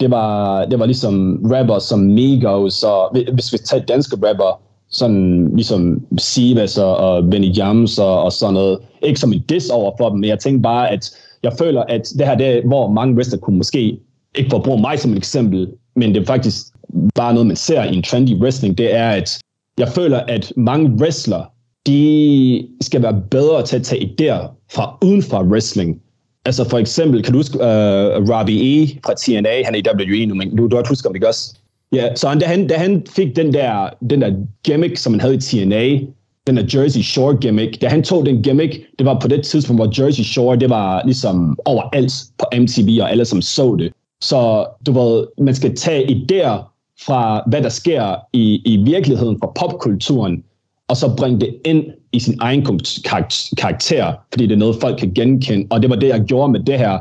det var, det var ligesom rapper som Migos, og hvis vi tager danske rapper, sådan ligesom Sivas og Benny Jams og, og sådan noget. Ikke som en diss over for dem, men jeg tænkte bare, at jeg føler, at det her det hvor mange wrestlere kunne måske ikke for at bruge mig som et eksempel, men det er faktisk bare noget, man ser i en trendy wrestling, det er, at jeg føler, at mange wrestlere, de skal være bedre til at tage idéer fra uden for wrestling. Altså for eksempel, kan du huske uh, Robbie E fra T N A, han er i W W E nu, men du kan huske om det også. Ja, så han, da, han, da han fik den der, den der gimmick, som han havde i T N A, den der Jersey Shore gimmick, da han tog den gimmick, det var på det tidspunkt, hvor Jersey Shore, det var ligesom overalt på M T V og alle som så det. Så du ved, man skal tage idéer fra hvad der sker i, i virkeligheden, fra popkulturen, og så bringe det ind i sin egen karakter, fordi det er noget, folk kan genkende. Og det var det, jeg gjorde med det her.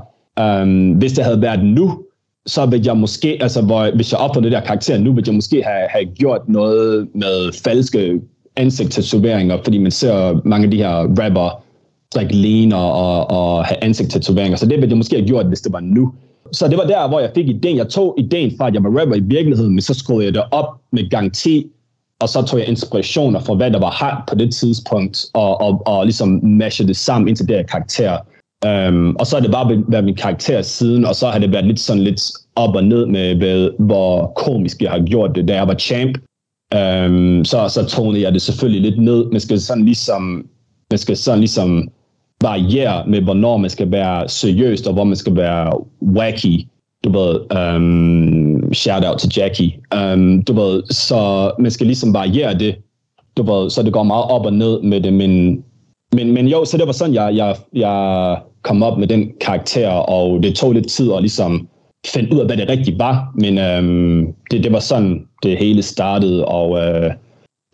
Um, hvis det havde været nu, så ville jeg måske, altså hvor, hvis jeg opnåede det der karakter nu, ville jeg måske have, have gjort noget med falske ansigtstatoveringer, fordi man ser mange af de her rapper drikke leaner og, og have ansigtstatoveringer. Så det ville jeg måske have gjort, hvis det var nu. Så det var der, hvor jeg fik idéen. Jeg tog idéen fra, at jeg var rapper i virkeligheden, men så skruede jeg det op med gang ti, og så tog jeg inspirationer fra, hvad der var hard på det tidspunkt, og, og, og ligesom mashede det sammen ind til det her karakter. Um, og så har det bare været min karakter siden, og så har det været lidt sådan lidt op og ned med, ved, hvor komisk jeg har gjort det, da jeg var champ. Um, så, så tonede jeg det selvfølgelig lidt ned. Man skal sådan ligesom... Man skal sådan ligesom variere med, hvornår man skal være seriøst, og hvor man skal være wacky. Du ved, um, shout out til Jackie. Um, du ved, så man skal ligesom variere det. Du ved, så det går meget op og ned med det, men, men, men jo, så det var sådan, jeg, jeg, jeg kom op med den karakter, og det tog lidt tid at ligesom finde ud af, hvad det rigtigt var, men um, det, det var sådan, det hele startede, og uh,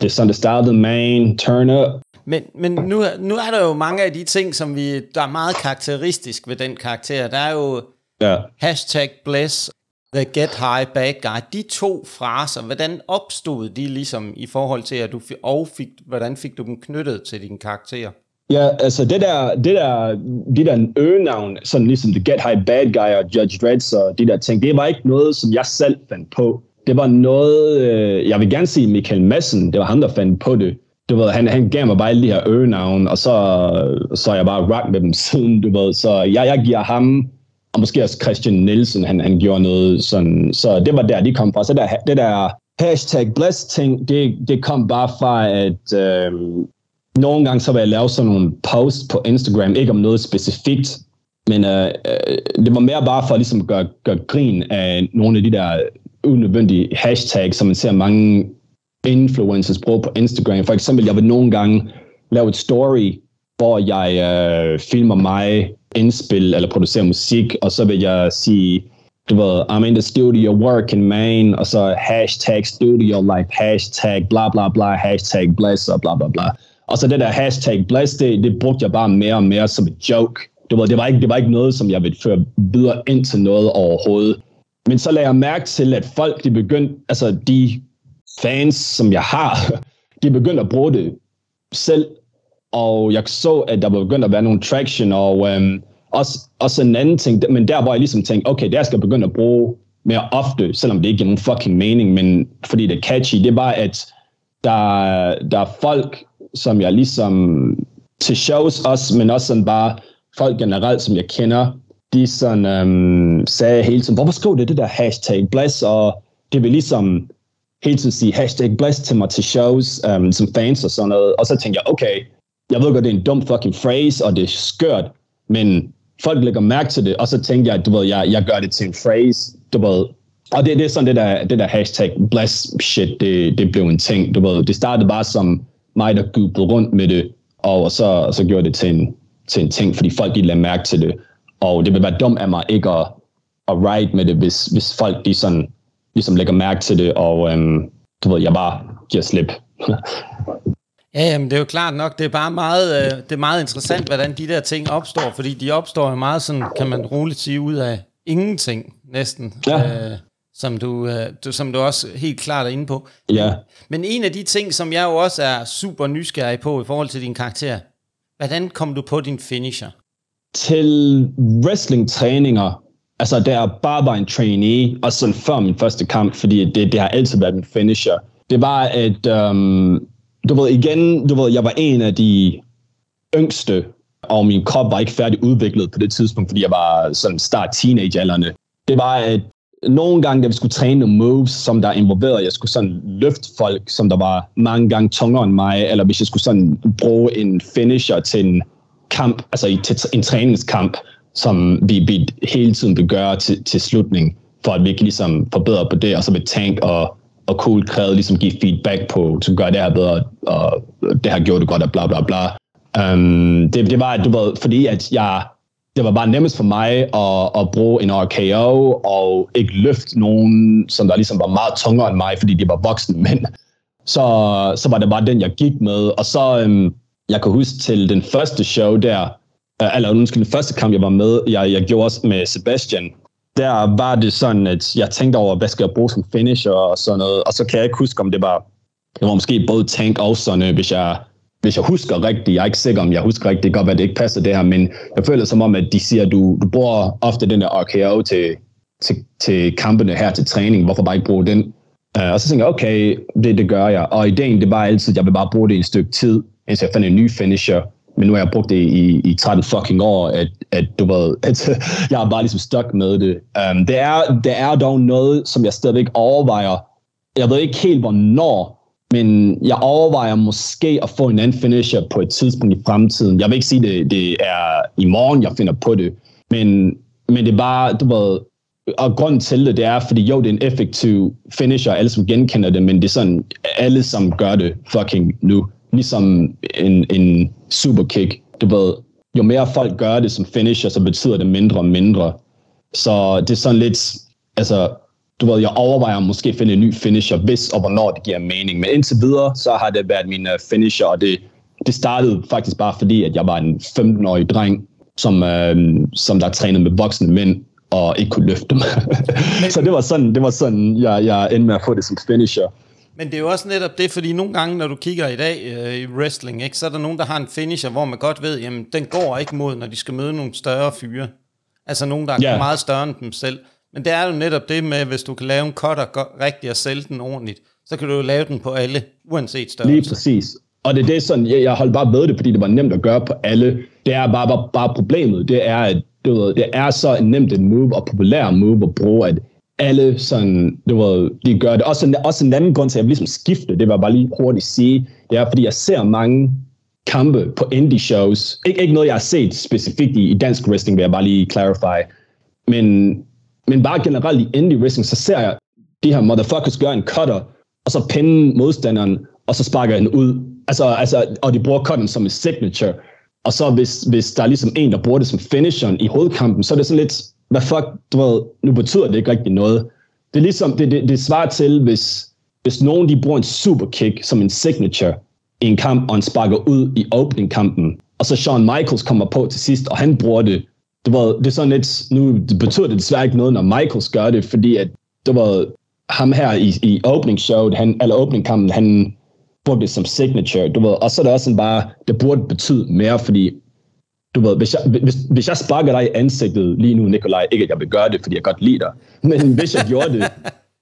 det er sådan, det startede, man, turn up. Men, men nu, nu er der jo mange af de ting, som vi, der er meget karakteristisk ved den karakter. Der er jo ja. Hashtag bless, the get high bad guy. De to fraser, hvordan opstod de ligesom i forhold til, at du fik, og fik, hvordan fik du dem knyttet til dine karakterer? Ja, altså det der, det der, de der øgenavn, sådan ligesom the get high bad guy og Judge Dredd og de der ting, det var ikke noget, som jeg selv fandt på. Det var noget, jeg vil gerne sige Michael Madsen, det var ham, der fandt på det. Du ved, han, han gav mig bare alle de her øgenavn, og så så jeg bare rock med dem siden, du ved. Så jeg, jeg giver ham, og måske også Christian Nielsen, han, han gjorde noget sådan. Så det var der, de kom fra. Så der, det der hashtag bless ting, det, det kom bare fra, at øh, nogle gange så var jeg lavet sådan nogle posts på Instagram, ikke om noget specifikt, men øh, det var mere bare for ligesom at gøre, gøre grin af nogle af de der unødvendige hashtags, som man ser mange influencers bruger på Instagram. For eksempel, jeg vil nogle gange lave et story, hvor jeg øh, filmer mig, indspil eller producerer musik, og så vil jeg sige, du ved, I'm in the studio working, man, og så hashtag studio life, hashtag bla bla bla, hashtag bless og bla bla bla. Og så det der hashtag bless, det, det brugte jeg bare mere og mere som et joke. Du ved, det var ikke, det var ikke noget, som jeg ville føre videre ind til noget overhovedet. Men så lagde jeg mærke til, at folk, de begyndte, altså de fans, som jeg har, de begyndte at bruge det selv, og jeg så, at der var begyndt at være nogle traction, og øhm, også, også en anden ting, men der var jeg ligesom tænkt, okay, der skal jeg begynde at bruge mere ofte, selvom det ikke giver nogen fucking mening, men fordi det er catchy, det var, at der, der er folk, som jeg ligesom, til shows også, men også sådan bare folk generelt, som jeg kender, de sådan øhm, sagde hele tiden, hvorfor skrev det det der hashtag bless, og det vil ligesom hele tiden sige hashtag bless til mig til shows um, som fans og sådan noget. Og så tænkte jeg, okay, jeg ved godt, det er en dum fucking phrase, og det er skørt, men folk lægger mærke til det. Og så tænkte jeg, du ved, jeg, jeg gør det til en phrase, du ved. Og det, det er sådan, det der, det der hashtag bless shit, det, det blev en ting, du ved. Det startede bare som mig, der googlede rundt med det, og så, og så gjorde det til en, til en ting, fordi folk, de lagde mærke til det. Og det ville være dumt af mig ikke at, at ride med det, hvis, hvis folk, de sådan ligesom lægger mærke til det, og øhm, du ved, jeg bare giver slip. Ja, jamen, det er jo klart nok, det er bare meget, øh, det er meget interessant, hvordan de der ting opstår, fordi de opstår jo meget sådan, kan man roligt sige, ud af ingenting, næsten. Ja. Øh, som du, øh, du, som du også helt klart er inde på. Ja. Men en af de ting, som jeg jo også er super nysgerrig på i forhold til din karakter, hvordan kom du på din finisher? Til wrestling-træninger, altså der bare var en trainee, og sådan før min første kamp, fordi det, det har altid været min finisher. Det var, at øhm, du ved, igen, du ved, jeg var en af de yngste, og min krop var ikke færdig udviklet på det tidspunkt, fordi jeg var sådan start teenagealderne. Det var, at nogle gange, da vi skulle træne nogle moves, som der involverede, jeg skulle sådan løfte folk, som der var mange gange tungere end mig, eller hvis jeg skulle sådan bruge en finisher til en kamp, altså til en træningskamp, som vi, vi hele tiden vil gøre til, til slutning, for at vi kan ligesom forbedre på det, og så vil Tank og, og Cool Kred ligesom give feedback på, som gør det her bedre, og det her gjorde det godt, og bla bla bla. Um, det, det var, du ved, fordi at jeg, det var bare nemmest for mig at, at bruge en R K O og ikke løfte nogen, som der ligesom var meget tungere end mig, fordi de var voksne mænd. Så, så var det bare den, jeg gik med. Og så, um, jeg kan huske til den første show der, uh, eller undskyld, den første kamp, jeg var med, jeg, jeg gjorde også med Sebastian. Der var det sådan, at jeg tænkte over, hvad skal jeg bruge som finisher og sådan noget. Og så kan jeg ikke huske, om det var, det var måske både Tank og Sonne, hvis jeg... Hvis jeg husker rigtigt, jeg er ikke sikker, om jeg husker rigtigt, det kan godt være, det ikke passer det her, men jeg føler som om, at de siger, at du, du bruger ofte den der R K O til, til, til kampene her til træning, hvorfor bare ikke bruge den? Uh, og så tænker jeg, okay, det, det gør jeg. Og ideen, det var altid, at jeg vil bare bruge det i et stykke tid, indtil jeg fandt en ny finisher, men nu har jeg brugt det i, i tretten fucking år, at, at, du ved, at jeg er bare ligesom stuck med det. Um, det, er, det er dog noget, som jeg stadigvæk overvejer. Jeg ved ikke helt, hvornår, men jeg overvejer måske at få en anden finisher på et tidspunkt i fremtiden. Jeg vil ikke sige, at det, det er i morgen, jeg finder på det. Men, men det er bare, du ved... Og grunden til det, det er, fordi jo, det er en effektiv finisher, alle som genkender det, men det er sådan, alle som gør det fucking nu. Ligesom en, en superkick. Du ved, jo mere folk gør det som finisher, så betyder det mindre og mindre. Så det er sådan lidt... altså. Du ved, jeg overvejer måske at finde en ny finisher, hvis og hvornår det giver mening. Men indtil videre, så har det været min finisher, og det, det startede faktisk bare fordi, at jeg var en femten-årig dreng, som, øh, som der trænede med voksne mænd, og ikke kunne løfte dem. Men, så det var sådan, det var sådan jeg, jeg endte med at få det som finisher. Men det er jo også netop det, fordi nogle gange, når du kigger i dag øh, i wrestling, ikke, så er der nogen, der har en finisher, hvor man godt ved, jamen den går ikke mod, når de skal møde nogle større fyre. Altså nogen, der er yeah. meget større end dem selv. Men det er jo netop det med, hvis du kan lave en cutter rigtigt og sælge den ordentligt, så kan du jo lave den på alle, uanset størrelse. Lige præcis. Og det er det sådan, jeg, jeg holdt bare ved det, fordi det var nemt at gøre på alle. Det er bare, bare, bare problemet. Det er, at du ved, det er så nemt et move og populær move at bruge, at alle sådan, du ved, de gør det. Også, også en anden grund til, at jeg ligesom skifte, det var bare lige hurtigt sige, det er, fordi jeg ser mange kampe på indie-shows. Ikke, ikke noget, jeg har set specifikt i, i dansk wrestling, vil jeg bare lige clarify. Men... Men bare generelt i indie wrestling, så ser jeg de her motherfuckers gøre en cutter, og så pinde modstanderen, og så sparker den ud. Altså, altså, og de bruger cutten som en signature. Og så hvis, hvis der er ligesom en, der bruger det som finisheren i hovedkampen, så er det sådan lidt, hvad fuck, du ved, nu betyder det ikke rigtig noget. Det er ligesom, det, det, det svarer til, hvis, hvis nogen de bruger en superkick som en signature i en kamp, og en sparker ud i opening-kampen. Og så Shawn Michaels kommer på til sidst, og han bruger det. Det var, det er sådan lidt, nu betyder det desværre ikke noget, når Michaels gør det, fordi at det var ham her i, i opening showet, han, eller opening-kampen, han brugte det som signature, du ved, og så er det også sådan bare, det burde betyde mere, fordi, du ved, hvis jeg, hvis, hvis jeg sparker dig i ansigtet lige nu, Nikolaj, ikke at jeg vil gøre det, fordi jeg godt lider, men hvis jeg gjorde det,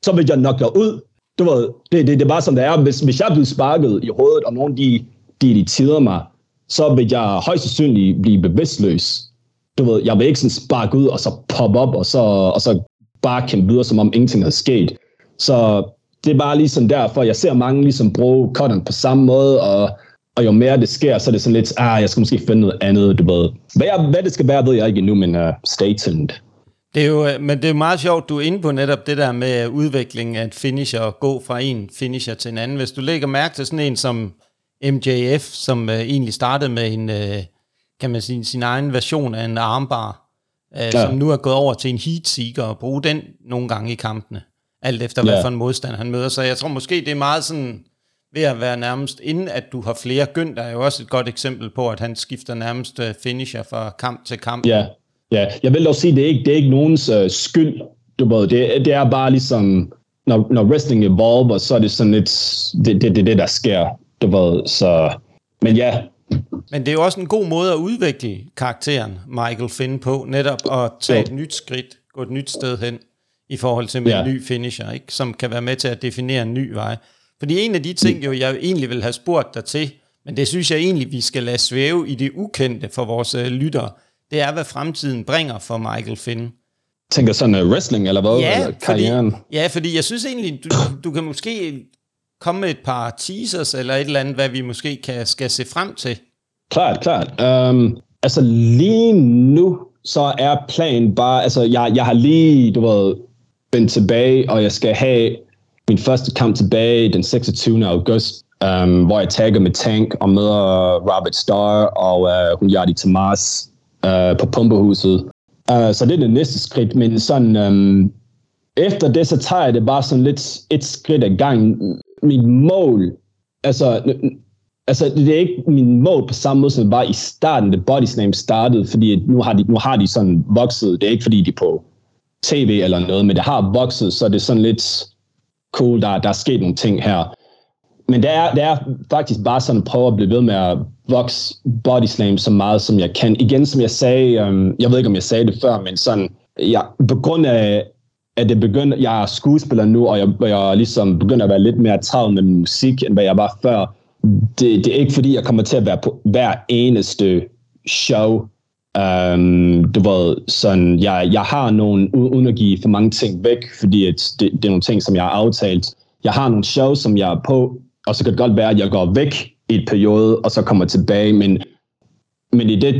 så vil jeg nok dig ud, du ved, det, det, det er bare sådan, det er, hvis, hvis jeg blev sparket i hovedet, og nogen de, de, de tider mig, så vil jeg højst sandsynligt blive bevidstløs. Du ved, jeg vil ikke sådan sparke ud, og så poppe op, og så, og så bare kæmpe videre, som om ingenting havde sket. Så det er bare ligesom derfor, jeg ser mange ligesom bruge cutteren på samme måde, og, og jo mere det sker, så er det sådan lidt, ah, jeg skal måske finde noget andet, du ved. Hvad, jeg, hvad det skal være, ved jeg ikke endnu, men uh, stay tuned. Det er jo, men det er jo meget sjovt, du er inde på netop det der med udviklingen af finisher, og gå fra en finisher til en anden. Hvis du lægger mærke til sådan en som M J F, som uh, egentlig startede med en... Uh, kan man sige, sin egen version af en armbar, øh, som nu er gået over til en heatseeker, og bruge den nogle gange i kampene, alt efter ja. Hvad for en modstand han møder. Så jeg tror måske, det er meget sådan, ved at være nærmest, inden at du har flere gynt, er jo også et godt eksempel på, at han skifter nærmest finisher fra kamp til kamp. Ja, ja. Jeg vil dog sige, det er ikke, det er ikke nogens øh, skyld, du ved, det, det er bare ligesom, når, når wrestling evolver, så er det sådan lidt, det det, det, det der sker, du ved, så, men ja. Men det er jo også en god måde at udvikle karakteren Michael Fynne på, netop at tage et nyt skridt, gå et nyt sted hen, i forhold til med ja. en ny finisher, ikke? Som kan være med til at definere en ny vej. Fordi en af de ting, jo, jeg egentlig vil have spurgt dig til, men det synes jeg egentlig, vi skal lade svæve i det ukendte for vores øh, lyttere, det er, hvad fremtiden bringer for Michael Fynne. Tænker sådan uh, wrestling, eller hvad? Ja, eller karrieren? Fordi, ja, fordi jeg synes egentlig, du, du kan måske komme med et par teasers, eller et eller andet, hvad vi måske kan, skal se frem til. Klart, klart. Um, altså lige nu, så er planen bare, altså jeg, jeg har lige, du ved, vendt tilbage, og jeg skal have min første kamp tilbage den seksogtyvende august, um, hvor jeg tagger med Tank og møder Robert Starr og uh, Hunyadi Tomas uh, på Pumpehuset. Uh, så det er det næste skridt, men sådan, um, efter det, så tager jeg det bare sådan lidt et skridt ad gangen. Mit mål, altså, altså det er ikke min mål på samme måde, som det var i starten, da Bodyslam startede, fordi nu har, de, nu har de sådan vokset. Det er ikke fordi, de er på tv eller noget, men det har vokset, så det er sådan lidt cool, der, der er sket nogle ting her. Men det er, det er faktisk bare sådan at prøve at blive ved med at vokse Bodyslam så meget, som jeg kan. Igen, som jeg sagde, øhm, jeg ved ikke, om jeg sagde det før, men sådan, jeg, på grund af, at det begynder, jeg er skuespiller nu, og jeg, jeg ligesom begynder at være lidt mere travl med min musik, end hvad jeg var før. Det, det er ikke fordi, jeg kommer til at være på hver eneste show. Um, du ved, sådan, jeg, jeg har nogle, uden at give for mange ting væk, fordi at det, det er nogle ting, som jeg har aftalt. Jeg har nogle shows, som jeg er på, og så kan det godt være, at jeg går væk i et periode, og så kommer tilbage, men, men i det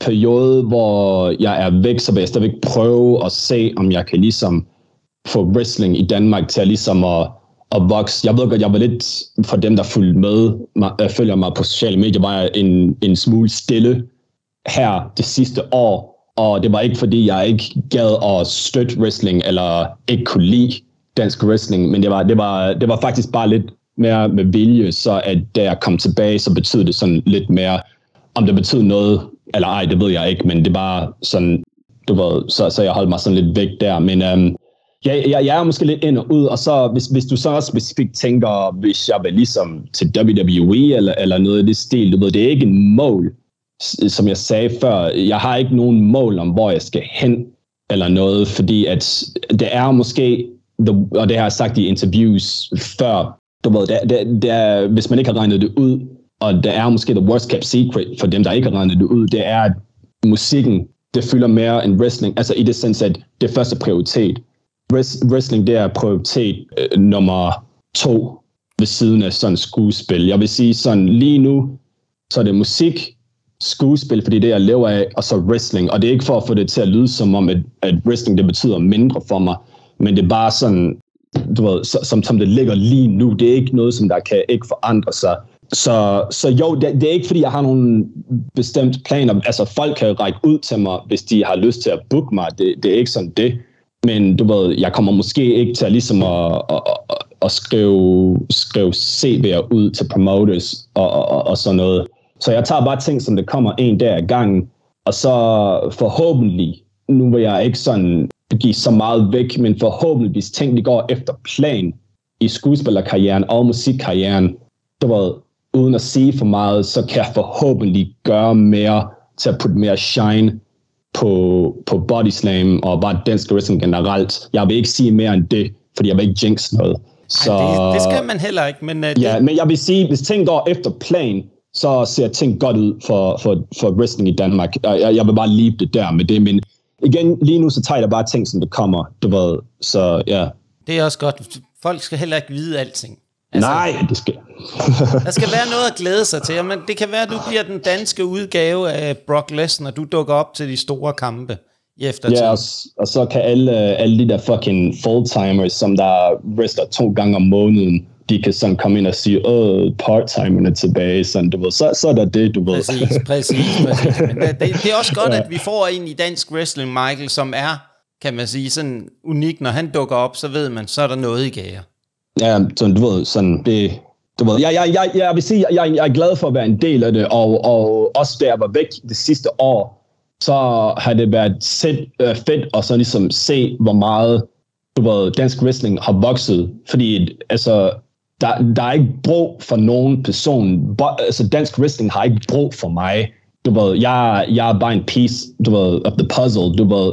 periode, hvor jeg er væk, så vil jeg stadigvæk prøve at se, om jeg kan ligesom få wrestling i Danmark til at ligesom at og vokse. Jeg ved godt, jeg var lidt, for dem, der fulgte med, mig, følger mig på sociale medier, var jeg en, en smule stille her det sidste år, og det var ikke, fordi jeg ikke gad at støtte wrestling, eller ikke kunne lide dansk wrestling, men det var, det var, det var faktisk bare lidt mere med vilje, så at da jeg kom tilbage, så betød det sådan lidt mere, om det betød noget, eller ej, det ved jeg ikke, men det var sådan, du ved, så, så jeg holdt mig sådan lidt væk der, men øhm, Jeg, jeg, jeg er måske lidt ind og ud, og så hvis, hvis du så også specifikt tænker, hvis jeg vil ligesom til W W E eller, eller noget i det stil, du ved, det er ikke en mål, som jeg sagde før. Jeg har ikke nogen mål om, hvor jeg skal hen eller noget, fordi at det er måske, og det har jeg sagt i interviews før, du ved, det, det, det er, hvis man ikke har regnet det ud, og det er måske the worst kept secret for dem, der ikke har regnet det ud, det er, at musikken, det fylder mere end wrestling, altså i det sens, at det er første prioritet. Wrestling, det er prioritet øh, nummer to ved siden af sådan skuespil. Jeg vil sige sådan, lige nu, så er det musik, skuespil, fordi det jeg lever af, og så wrestling. Og det er ikke for at få det til at lyde som om, at, at wrestling, det betyder mindre for mig, men det er bare sådan, du ved, så, som, som det ligger lige nu. Det er ikke noget, som der kan ikke forandre sig. Så, så jo, det, det er ikke, fordi jeg har nogle bestemte planer. Altså, folk kan jo række ud til mig, hvis de har lyst til at booke mig. Det, det er ikke sådan det. Men du ved, jeg kommer måske ikke til at, ligesom at, at, at, at skrive, skrive C V'er ud til promoters og, og, og sådan noget. Så jeg tager bare ting, som det kommer en dag ad gangen. Og så forhåbentlig, nu vil jeg ikke sådan give så meget væk, men forhåbentligvis ting, det går efter plan i skuespillerkarrieren og musikkarrieren. Du ved, uden at sige for meget, så kan jeg forhåbentlig gøre mere til at putte mere shine på, på Bodyslam og bare dansk wrestling generelt. Jeg vil ikke sige mere end det, fordi jeg vil ikke jinx noget. Så, ej, det, det skal man heller ikke. Men, uh, ja, det... men jeg vil sige, hvis ting går efter plan, så ser ting godt ud for, for, for wrestling i Danmark. Jeg, jeg vil bare leave det der med det, men igen, lige nu så tager jeg bare ting, som det kommer. Du ved, så ja. Yeah. Det er også godt. Folk skal heller ikke vide alting. Altså, nej, det skal der skal være noget at glæde sig til. Men det kan være, at du bliver den danske udgave af Brock Lesnar, du dukker op til de store kampe i eftertiden. Ja, og, og så kan alle, alle de der fucking fulltimers, som der wrestler to gange om måneden, de kan sådan komme ind og sige, åh, part-timerne er tilbage, sådan, du ved. Så, så er der det, du ved. Præcis, præcis, præcis. Men det, det er også godt, at vi får en i dansk wrestling, Michael, som er, kan man sige, sådan unik. Når han dukker op, så ved man, så er der noget i gære. Ja, sådan, du ved, sådan, det, du ved, jeg, jeg, jeg, jeg vil sige, jeg, jeg er glad for at være en del af det, og, og også da jeg var væk det sidste år, så har det været set, øh, fedt at så ligesom se, hvor meget hvor dansk wrestling har vokset. Fordi altså, der, der er ikke brug for nogen person. Bo, altså, dansk wrestling har ikke brug for mig. Du ved, jeg, jeg er bare en piece, du ved, of the puzzle, du ved.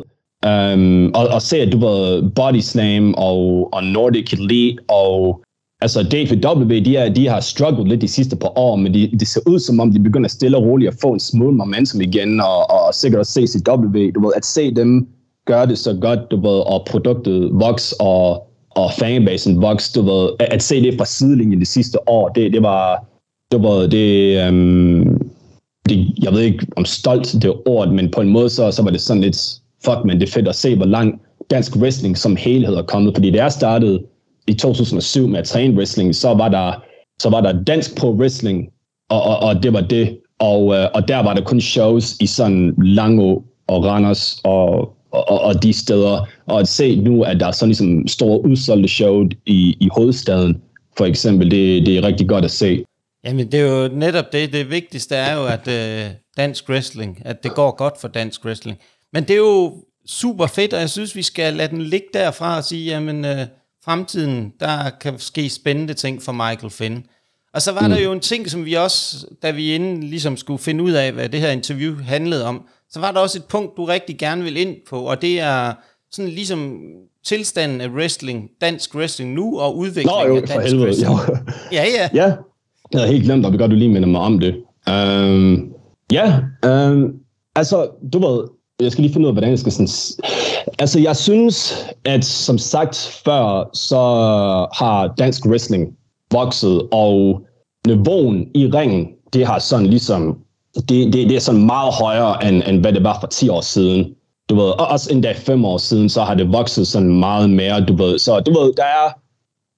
Um, og, og se, at du ved, Bodyslam og, og Nordic Elite og altså D P W, de, er, de har struggled lidt de sidste par år, men det de ser ud som om, de begynder stille og roligt at få en smule momentum igen, og, og, og sikkert også C C W, du ved, at se dem gøre det så godt, du ved, og produktet vokser, og, og fanbasen vokser, du ved, at, at se det fra sidelinjen de sidste år, det, det var, du ved, det, um, det, jeg ved ikke om stolt det ord, men på en måde, så, så var det sådan lidt, fuck man, det er fedt at se, hvor langt dansk wrestling som helhed er kommet, fordi det er startet i to tusind og syv med at træne wrestling, så var der, så var der dansk pro wrestling, og, og, og det var det. Og, og der var der kun shows i sådan Langå og Randers og, og, og de steder. Og at se nu, at der er sådan ligesom store udsolgte show i, i hovedstaden, for eksempel, det, det er rigtig godt at se. Jamen, det er jo netop det. Det vigtigste er jo, at øh, dansk wrestling, at det går godt for dansk wrestling. Men det er jo super fedt, og jeg synes, vi skal lade den ligge derfra og sige, jamen... Øh, fremtiden, der kan ske spændende ting for Michael Fynne. Og så var mm. der jo en ting, som vi også, da vi inden ligesom skulle finde ud af, hvad det her interview handlede om, så var der også et punkt, du rigtig gerne vil ind på, og det er sådan ligesom tilstanden af wrestling, dansk wrestling nu, og udviklingen Nå, jo, af dansk helvede, wrestling. Jo. Ja, ja. Ja, jeg havde helt glemt, og vi godt, du lige minder mig om det. Um, ja, um, altså, du ved, jeg skal lige finde ud af, hvordan jeg skal sådan... Altså, jeg synes, at som sagt før, så har dansk wrestling vokset, og niveauen i ringen, det har sådan ligesom... Det, det, det er sådan meget højere, end, end hvad det var for ti år siden. Du ved, og også endda fem år siden, så har det vokset sådan meget mere, du ved. Så du ved, der er...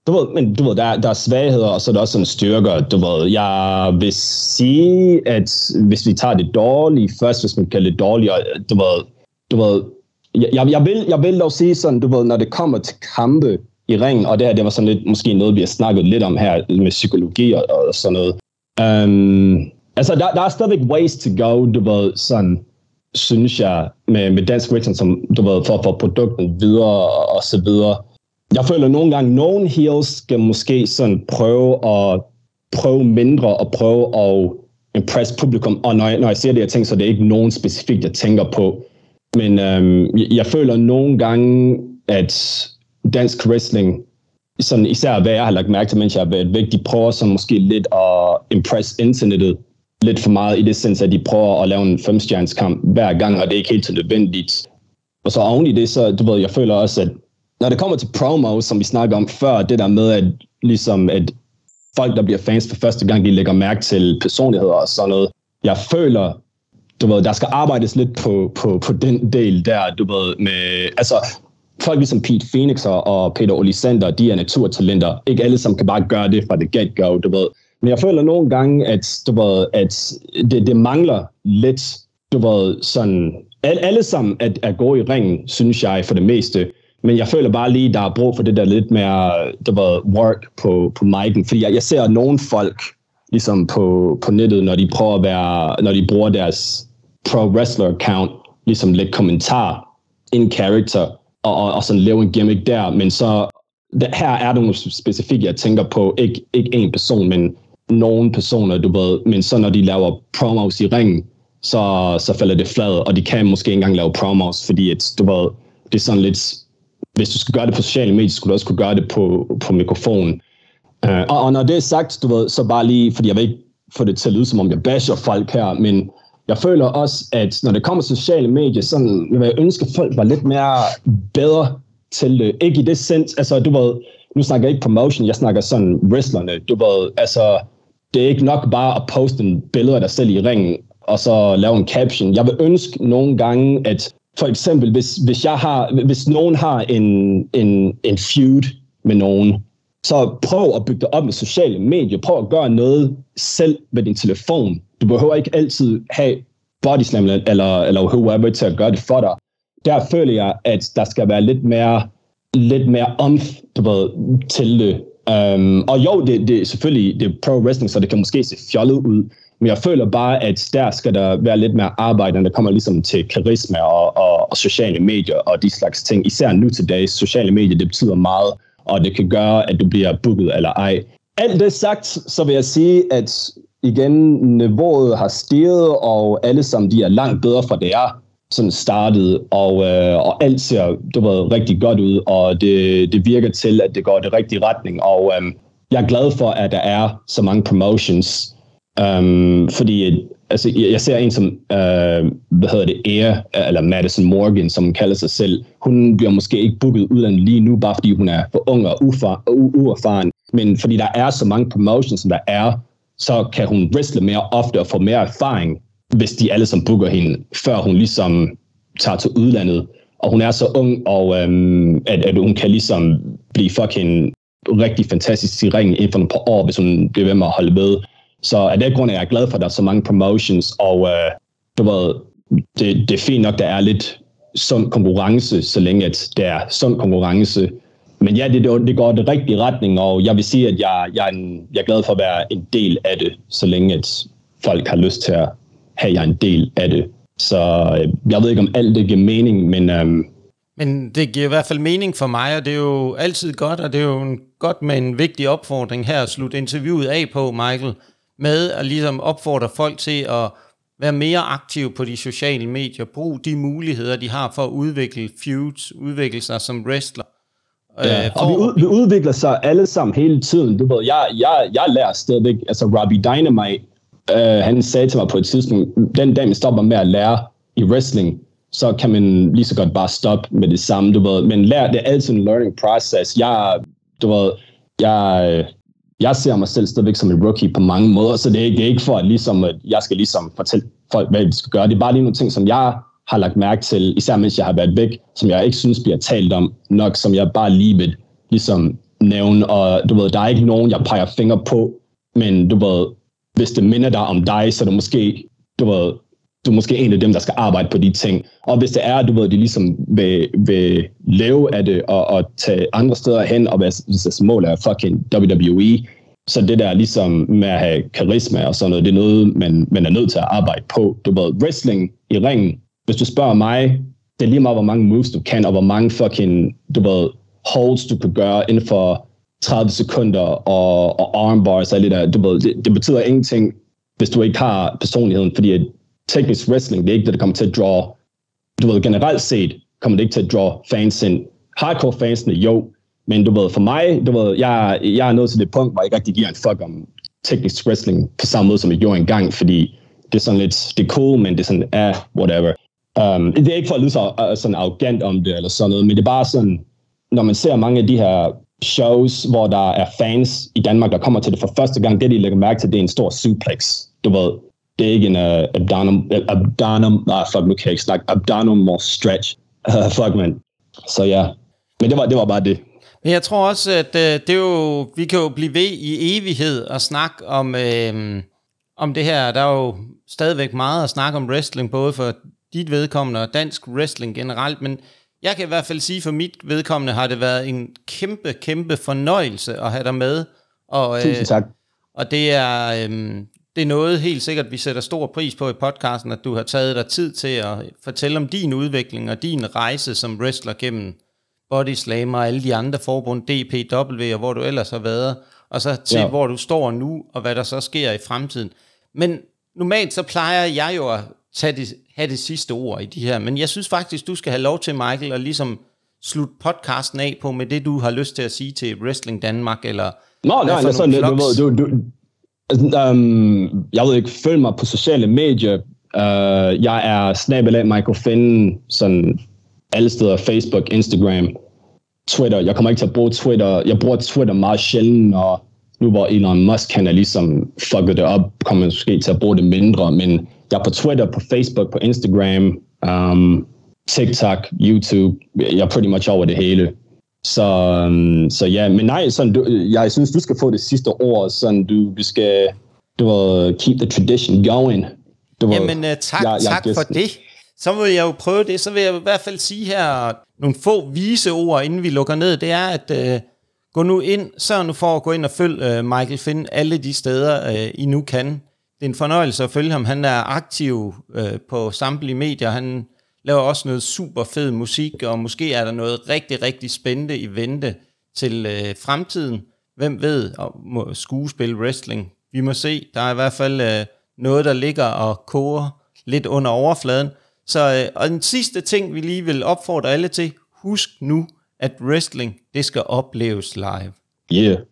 Du ved, men du ved, der, der er svagheder, og så er der også sådan styrker, du ved. Jeg vil sige, at hvis vi tager det dårlige først, hvis man kalder det dårligt, du ved, du ved, jeg, jeg, vil, jeg vil dog sige sådan, du ved, når det kommer til kampe i ringen, og det her, det var sådan lidt, måske noget, vi har snakket lidt om her, med psykologi og, og sådan noget. Um, altså, der, der er stadigvæk ways to go, du ved, sådan, synes jeg, med, med dansk wrestling, som, du ved, for at få produkten videre, og, og så videre. Jeg føler nogle gange, nogle heels skal måske sådan prøve at prøve mindre og prøve at impress publikum. Og når jeg, når jeg siger det, jeg tænker, så det er ikke nogen specifikt, jeg tænker på. Men øhm, jeg føler nogle gange, at dansk wrestling, sådan især hvad jeg har lagt mærke til, mens jeg har været væk, de prøver sådan måske lidt at impress internettet lidt for meget i det sens, at de prøver at lave en femstjerneskamp hver gang, og det er ikke helt så nødvendigt. Og så oven i det, så du ved, jeg føler også, at når det kommer til promos, som vi snakker om før, det der med, at, ligesom, at folk, der bliver fans for første gang, de lægger mærke til personligheder og sådan noget. Jeg føler, du ved, der skal arbejdes lidt på, på, på den del der, du ved, med, altså, folk ligesom Pete Phoenix og Peter Olisander, de er naturtalenter. Ikke alle, som kan bare gøre det fra det get-go, du ved. Men jeg føler nogle gange, at, du ved, at det, det mangler lidt, du ved, sådan, alle sammen at, at gå i ringen, synes jeg, for det meste. Men jeg føler bare lige, der er brug for det der lidt mere, der var work på, på mic'en. Fordi jeg, jeg ser nogle folk ligesom på, på nettet, når de prøver at være, når de bruger deres pro-wrestler-account, ligesom lidt kommentar, in character, og, og, og sådan lave en gimmick der. Men så, der, her er det nogle specifikke, jeg tænker på. Ikke, ikke én person, men nogle personer, du ved. Men så når de laver promos i ringen, så, så falder det flad, og de kan måske ikke engang lave promos, fordi et, du ved, det er sådan lidt... Hvis du skal gøre det på sociale medier, skulle du også kunne gøre det på, på mikrofonen. Uh, og, og når det er sagt, du ved, så bare lige, fordi jeg vil ikke få det til at lyde, som om jeg basher folk her, men jeg føler også, at når det kommer til sociale medier, sådan vil jeg ønske, at folk var lidt mere bedre til det. Ikke i det sens, altså du ved, nu snakker jeg ikke promotion, jeg snakker sådan wrestlerne, du ved, altså det er ikke nok bare at poste en billede af dig selv i ringen, og så lave en caption. Jeg vil ønske nogle gange, at for eksempel, hvis, hvis, jeg har, hvis nogen har en, en, en feud med nogen, så prøv at bygge det op med sociale medier. Prøv at gøre noget selv med din telefon. Du behøver ikke altid have Bodyslam eller, eller whoever til at gøre det for dig. Der føler jeg, at der skal være lidt mere, lidt mere omf til det. Um, og jo, det, det selvfølgelig, det er pro-wrestling, så det kan måske se fjollet ud, Men jeg føler bare, at der skal der være lidt mere arbejde, der kommer ligesom til karisma og, og, og sociale medier og de slags ting. Især nu til dags, sociale medier, det betyder meget, og det kan gøre, at du bliver booket eller ej. Alt det sagt, så vil jeg sige, at igen, niveauet har steget, og alle sammen de er langt bedre fra det er sådan startet, og, øh, og alt ser, du ved, rigtig godt ud, og det, det virker til, at det går i den rigtige retning, og øh, jeg er glad for, at der er så mange promotions, Um, fordi altså, jeg ser en som uh, hvad hedder det, Air, eller Madison Morgan, som hun kalder sig selv. Hun bliver måske ikke booket udlandet lige nu, bare fordi hun er for ung og uerfaren, men fordi der er så mange promotions, som der er, så kan hun wrestle mere ofte og få mere erfaring, hvis de alle som booker hende, før hun ligesom tager til udlandet. Og hun er så ung, og um, at, at hun kan ligesom blive fucking rigtig fantastisk i ringen inden for nogle par år, hvis hun bliver ved med at holde ved. Så af den grund er jeg glad for, at der er så mange promotions, og øh, du ved, det, det er fint nok, der er lidt sund konkurrence, så længe at der er sund konkurrence. Men ja, det, det, det går i den rigtige retning, og jeg vil sige, at jeg, jeg, er en, jeg er glad for at være en del af det, så længe at folk har lyst til at have jeg en del af det. Så øh, jeg ved ikke, om alt det giver mening, men... Øh, Men det giver i hvert fald mening for mig, og det er jo altid godt, og det er jo en, godt med en vigtig opfordring her at slutte interviewet af på, Michael, med at ligesom opfordre folk til at være mere aktive på de sociale medier, bruge de muligheder, de har for at udvikle feuds, udvikle sig som wrestler. Ja. Øh, og vi, ud, vi udvikler sig alle sammen hele tiden. Du ved, jeg, jeg, jeg lærer stadigvæk, altså Robbie Dynamite, øh, han sagde til mig på et tidspunkt, den dag man stopper med at lære i wrestling, så kan man lige så godt bare stoppe med det samme, du ved. Men lær, det er altid en learning process. Jeg, du ved, jeg... Jeg ser mig selv stadigvæk som en rookie på mange måder, så det er, det er ikke for, at, ligesom, at jeg skal ligesom fortælle folk, hvad vi skal gøre. Det er bare lige nogle ting, som jeg har lagt mærke til, især mens jeg har været væk, som jeg ikke synes bliver talt om nok, som jeg bare lige vil ligesom nævne. Og du ved, der er ikke nogen, jeg peger fingre på, men du ved, hvis det minder dig om dig, så er du måske, du ved, du er måske en af dem, der skal arbejde på de ting. Og hvis det er, du ved, de ligesom vil, vil leve af det, og, og tage andre steder hen, og hvis deres mål er fucking W W E, så det der ligesom med at have karisma og sådan noget, det er noget, man, man er nødt til at arbejde på. Du ved, wrestling i ringen, hvis du spørger mig, det er lige meget, hvor mange moves du kan, og hvor mange fucking, du ved, holds du kan gøre inden for tredive sekunder, og, og armbars og alt det der, du ved, det, det betyder ingenting, hvis du ikke har personligheden, fordi at teknisk wrestling, det er ikke det, der kommer til at draw. Du ved, generelt set kommer det ikke til at draw fans ind. Hardcore fansene, jo. Men du ved, for mig, du ved, jeg, jeg er nået til det punkt, hvor jeg ikke rigtig giver en fuck om teknisk wrestling på samme måde, som jeg gjorde engang, fordi det er sådan lidt, det er cool, men det er sådan, ah, whatever. Um, det er ikke for at lyde så, sådan arrogant om det, eller sådan noget, men det er bare sådan, når man ser mange af de her shows, hvor der er fans i Danmark, der kommer til det for første gang, det de lægger mærke til, det er en stor suplex. Du ved, det er ikke en uh, abdominal, abdominal, nej, fuck, nu kan jeg ikke snakke, abdominal stretch, uh, fuck man. Så ja, men det var, det var bare det. Men jeg tror også, at øh, det er jo, vi kan jo blive ved i evighed og snakke om, øh, om det her. Der er jo stadigvæk meget at snakke om wrestling, både for dit vedkommende og dansk wrestling generelt, men jeg kan i hvert fald sige, for mit vedkommende har det været en kæmpe, kæmpe fornøjelse at have dig med. Og, øh, Tusind tak. Og det er... Øh, Det er noget helt sikkert, vi sætter stor pris på i podcasten, at du har taget dig tid til at fortælle om din udvikling og din rejse som wrestler gennem Bodyslam og alle de andre forbund, D P W og hvor du ellers har været, og så til ja. Hvor du står nu og hvad der så sker i fremtiden. Men normalt så plejer jeg jo at tage det, have det sidste ord i de her, men jeg synes faktisk, du skal have lov til, Michael, at ligesom slutte podcasten af på med det, du har lyst til at sige til Wrestling Danmark, eller... Nå, nej, nej, sådan lidt, du... du Um, jeg ved ikke, følg mig på sociale medier. Uh, jeg er snabelag Michael Fynne, sådan alle steder, Facebook, Instagram, Twitter. Jeg kommer ikke til at bruge Twitter. Jeg bruger Twitter meget sjældent, og nu hvor Elon Musk, han er ligesom fucket det op, kommer jeg måske til at bruge det mindre, men jeg er på Twitter, på Facebook, på Instagram, um, TikTok, YouTube. Jeg er pretty much over det hele. Så, så ja, men nej, sådan, du, jeg synes, du skal få det sidste ord, sådan du, du skal du vil keep the tradition going. Du vil, Jamen uh, tak, jeg, tak jeg for det. Så vil jeg jo prøve det, så vil jeg i hvert fald sige her nogle få vise ord, inden vi lukker ned, det er at uh, gå nu ind, sørg nu for at gå ind og følge uh, Michael Fynne alle de steder, uh, I nu kan. det er en fornøjelse at følge ham. Han er aktiv øh, på samtlige medier. Han laver også noget super fed musik, og måske er der noget rigtig, rigtig spændende i vente til øh, fremtiden. Hvem ved? Og skuespil, wrestling. Vi må se. Der er i hvert fald øh, noget, der ligger og koger lidt under overfladen. Så, øh, og den sidste ting, vi lige vil opfordre alle til, husk nu, at wrestling, det skal opleves live. Yeah.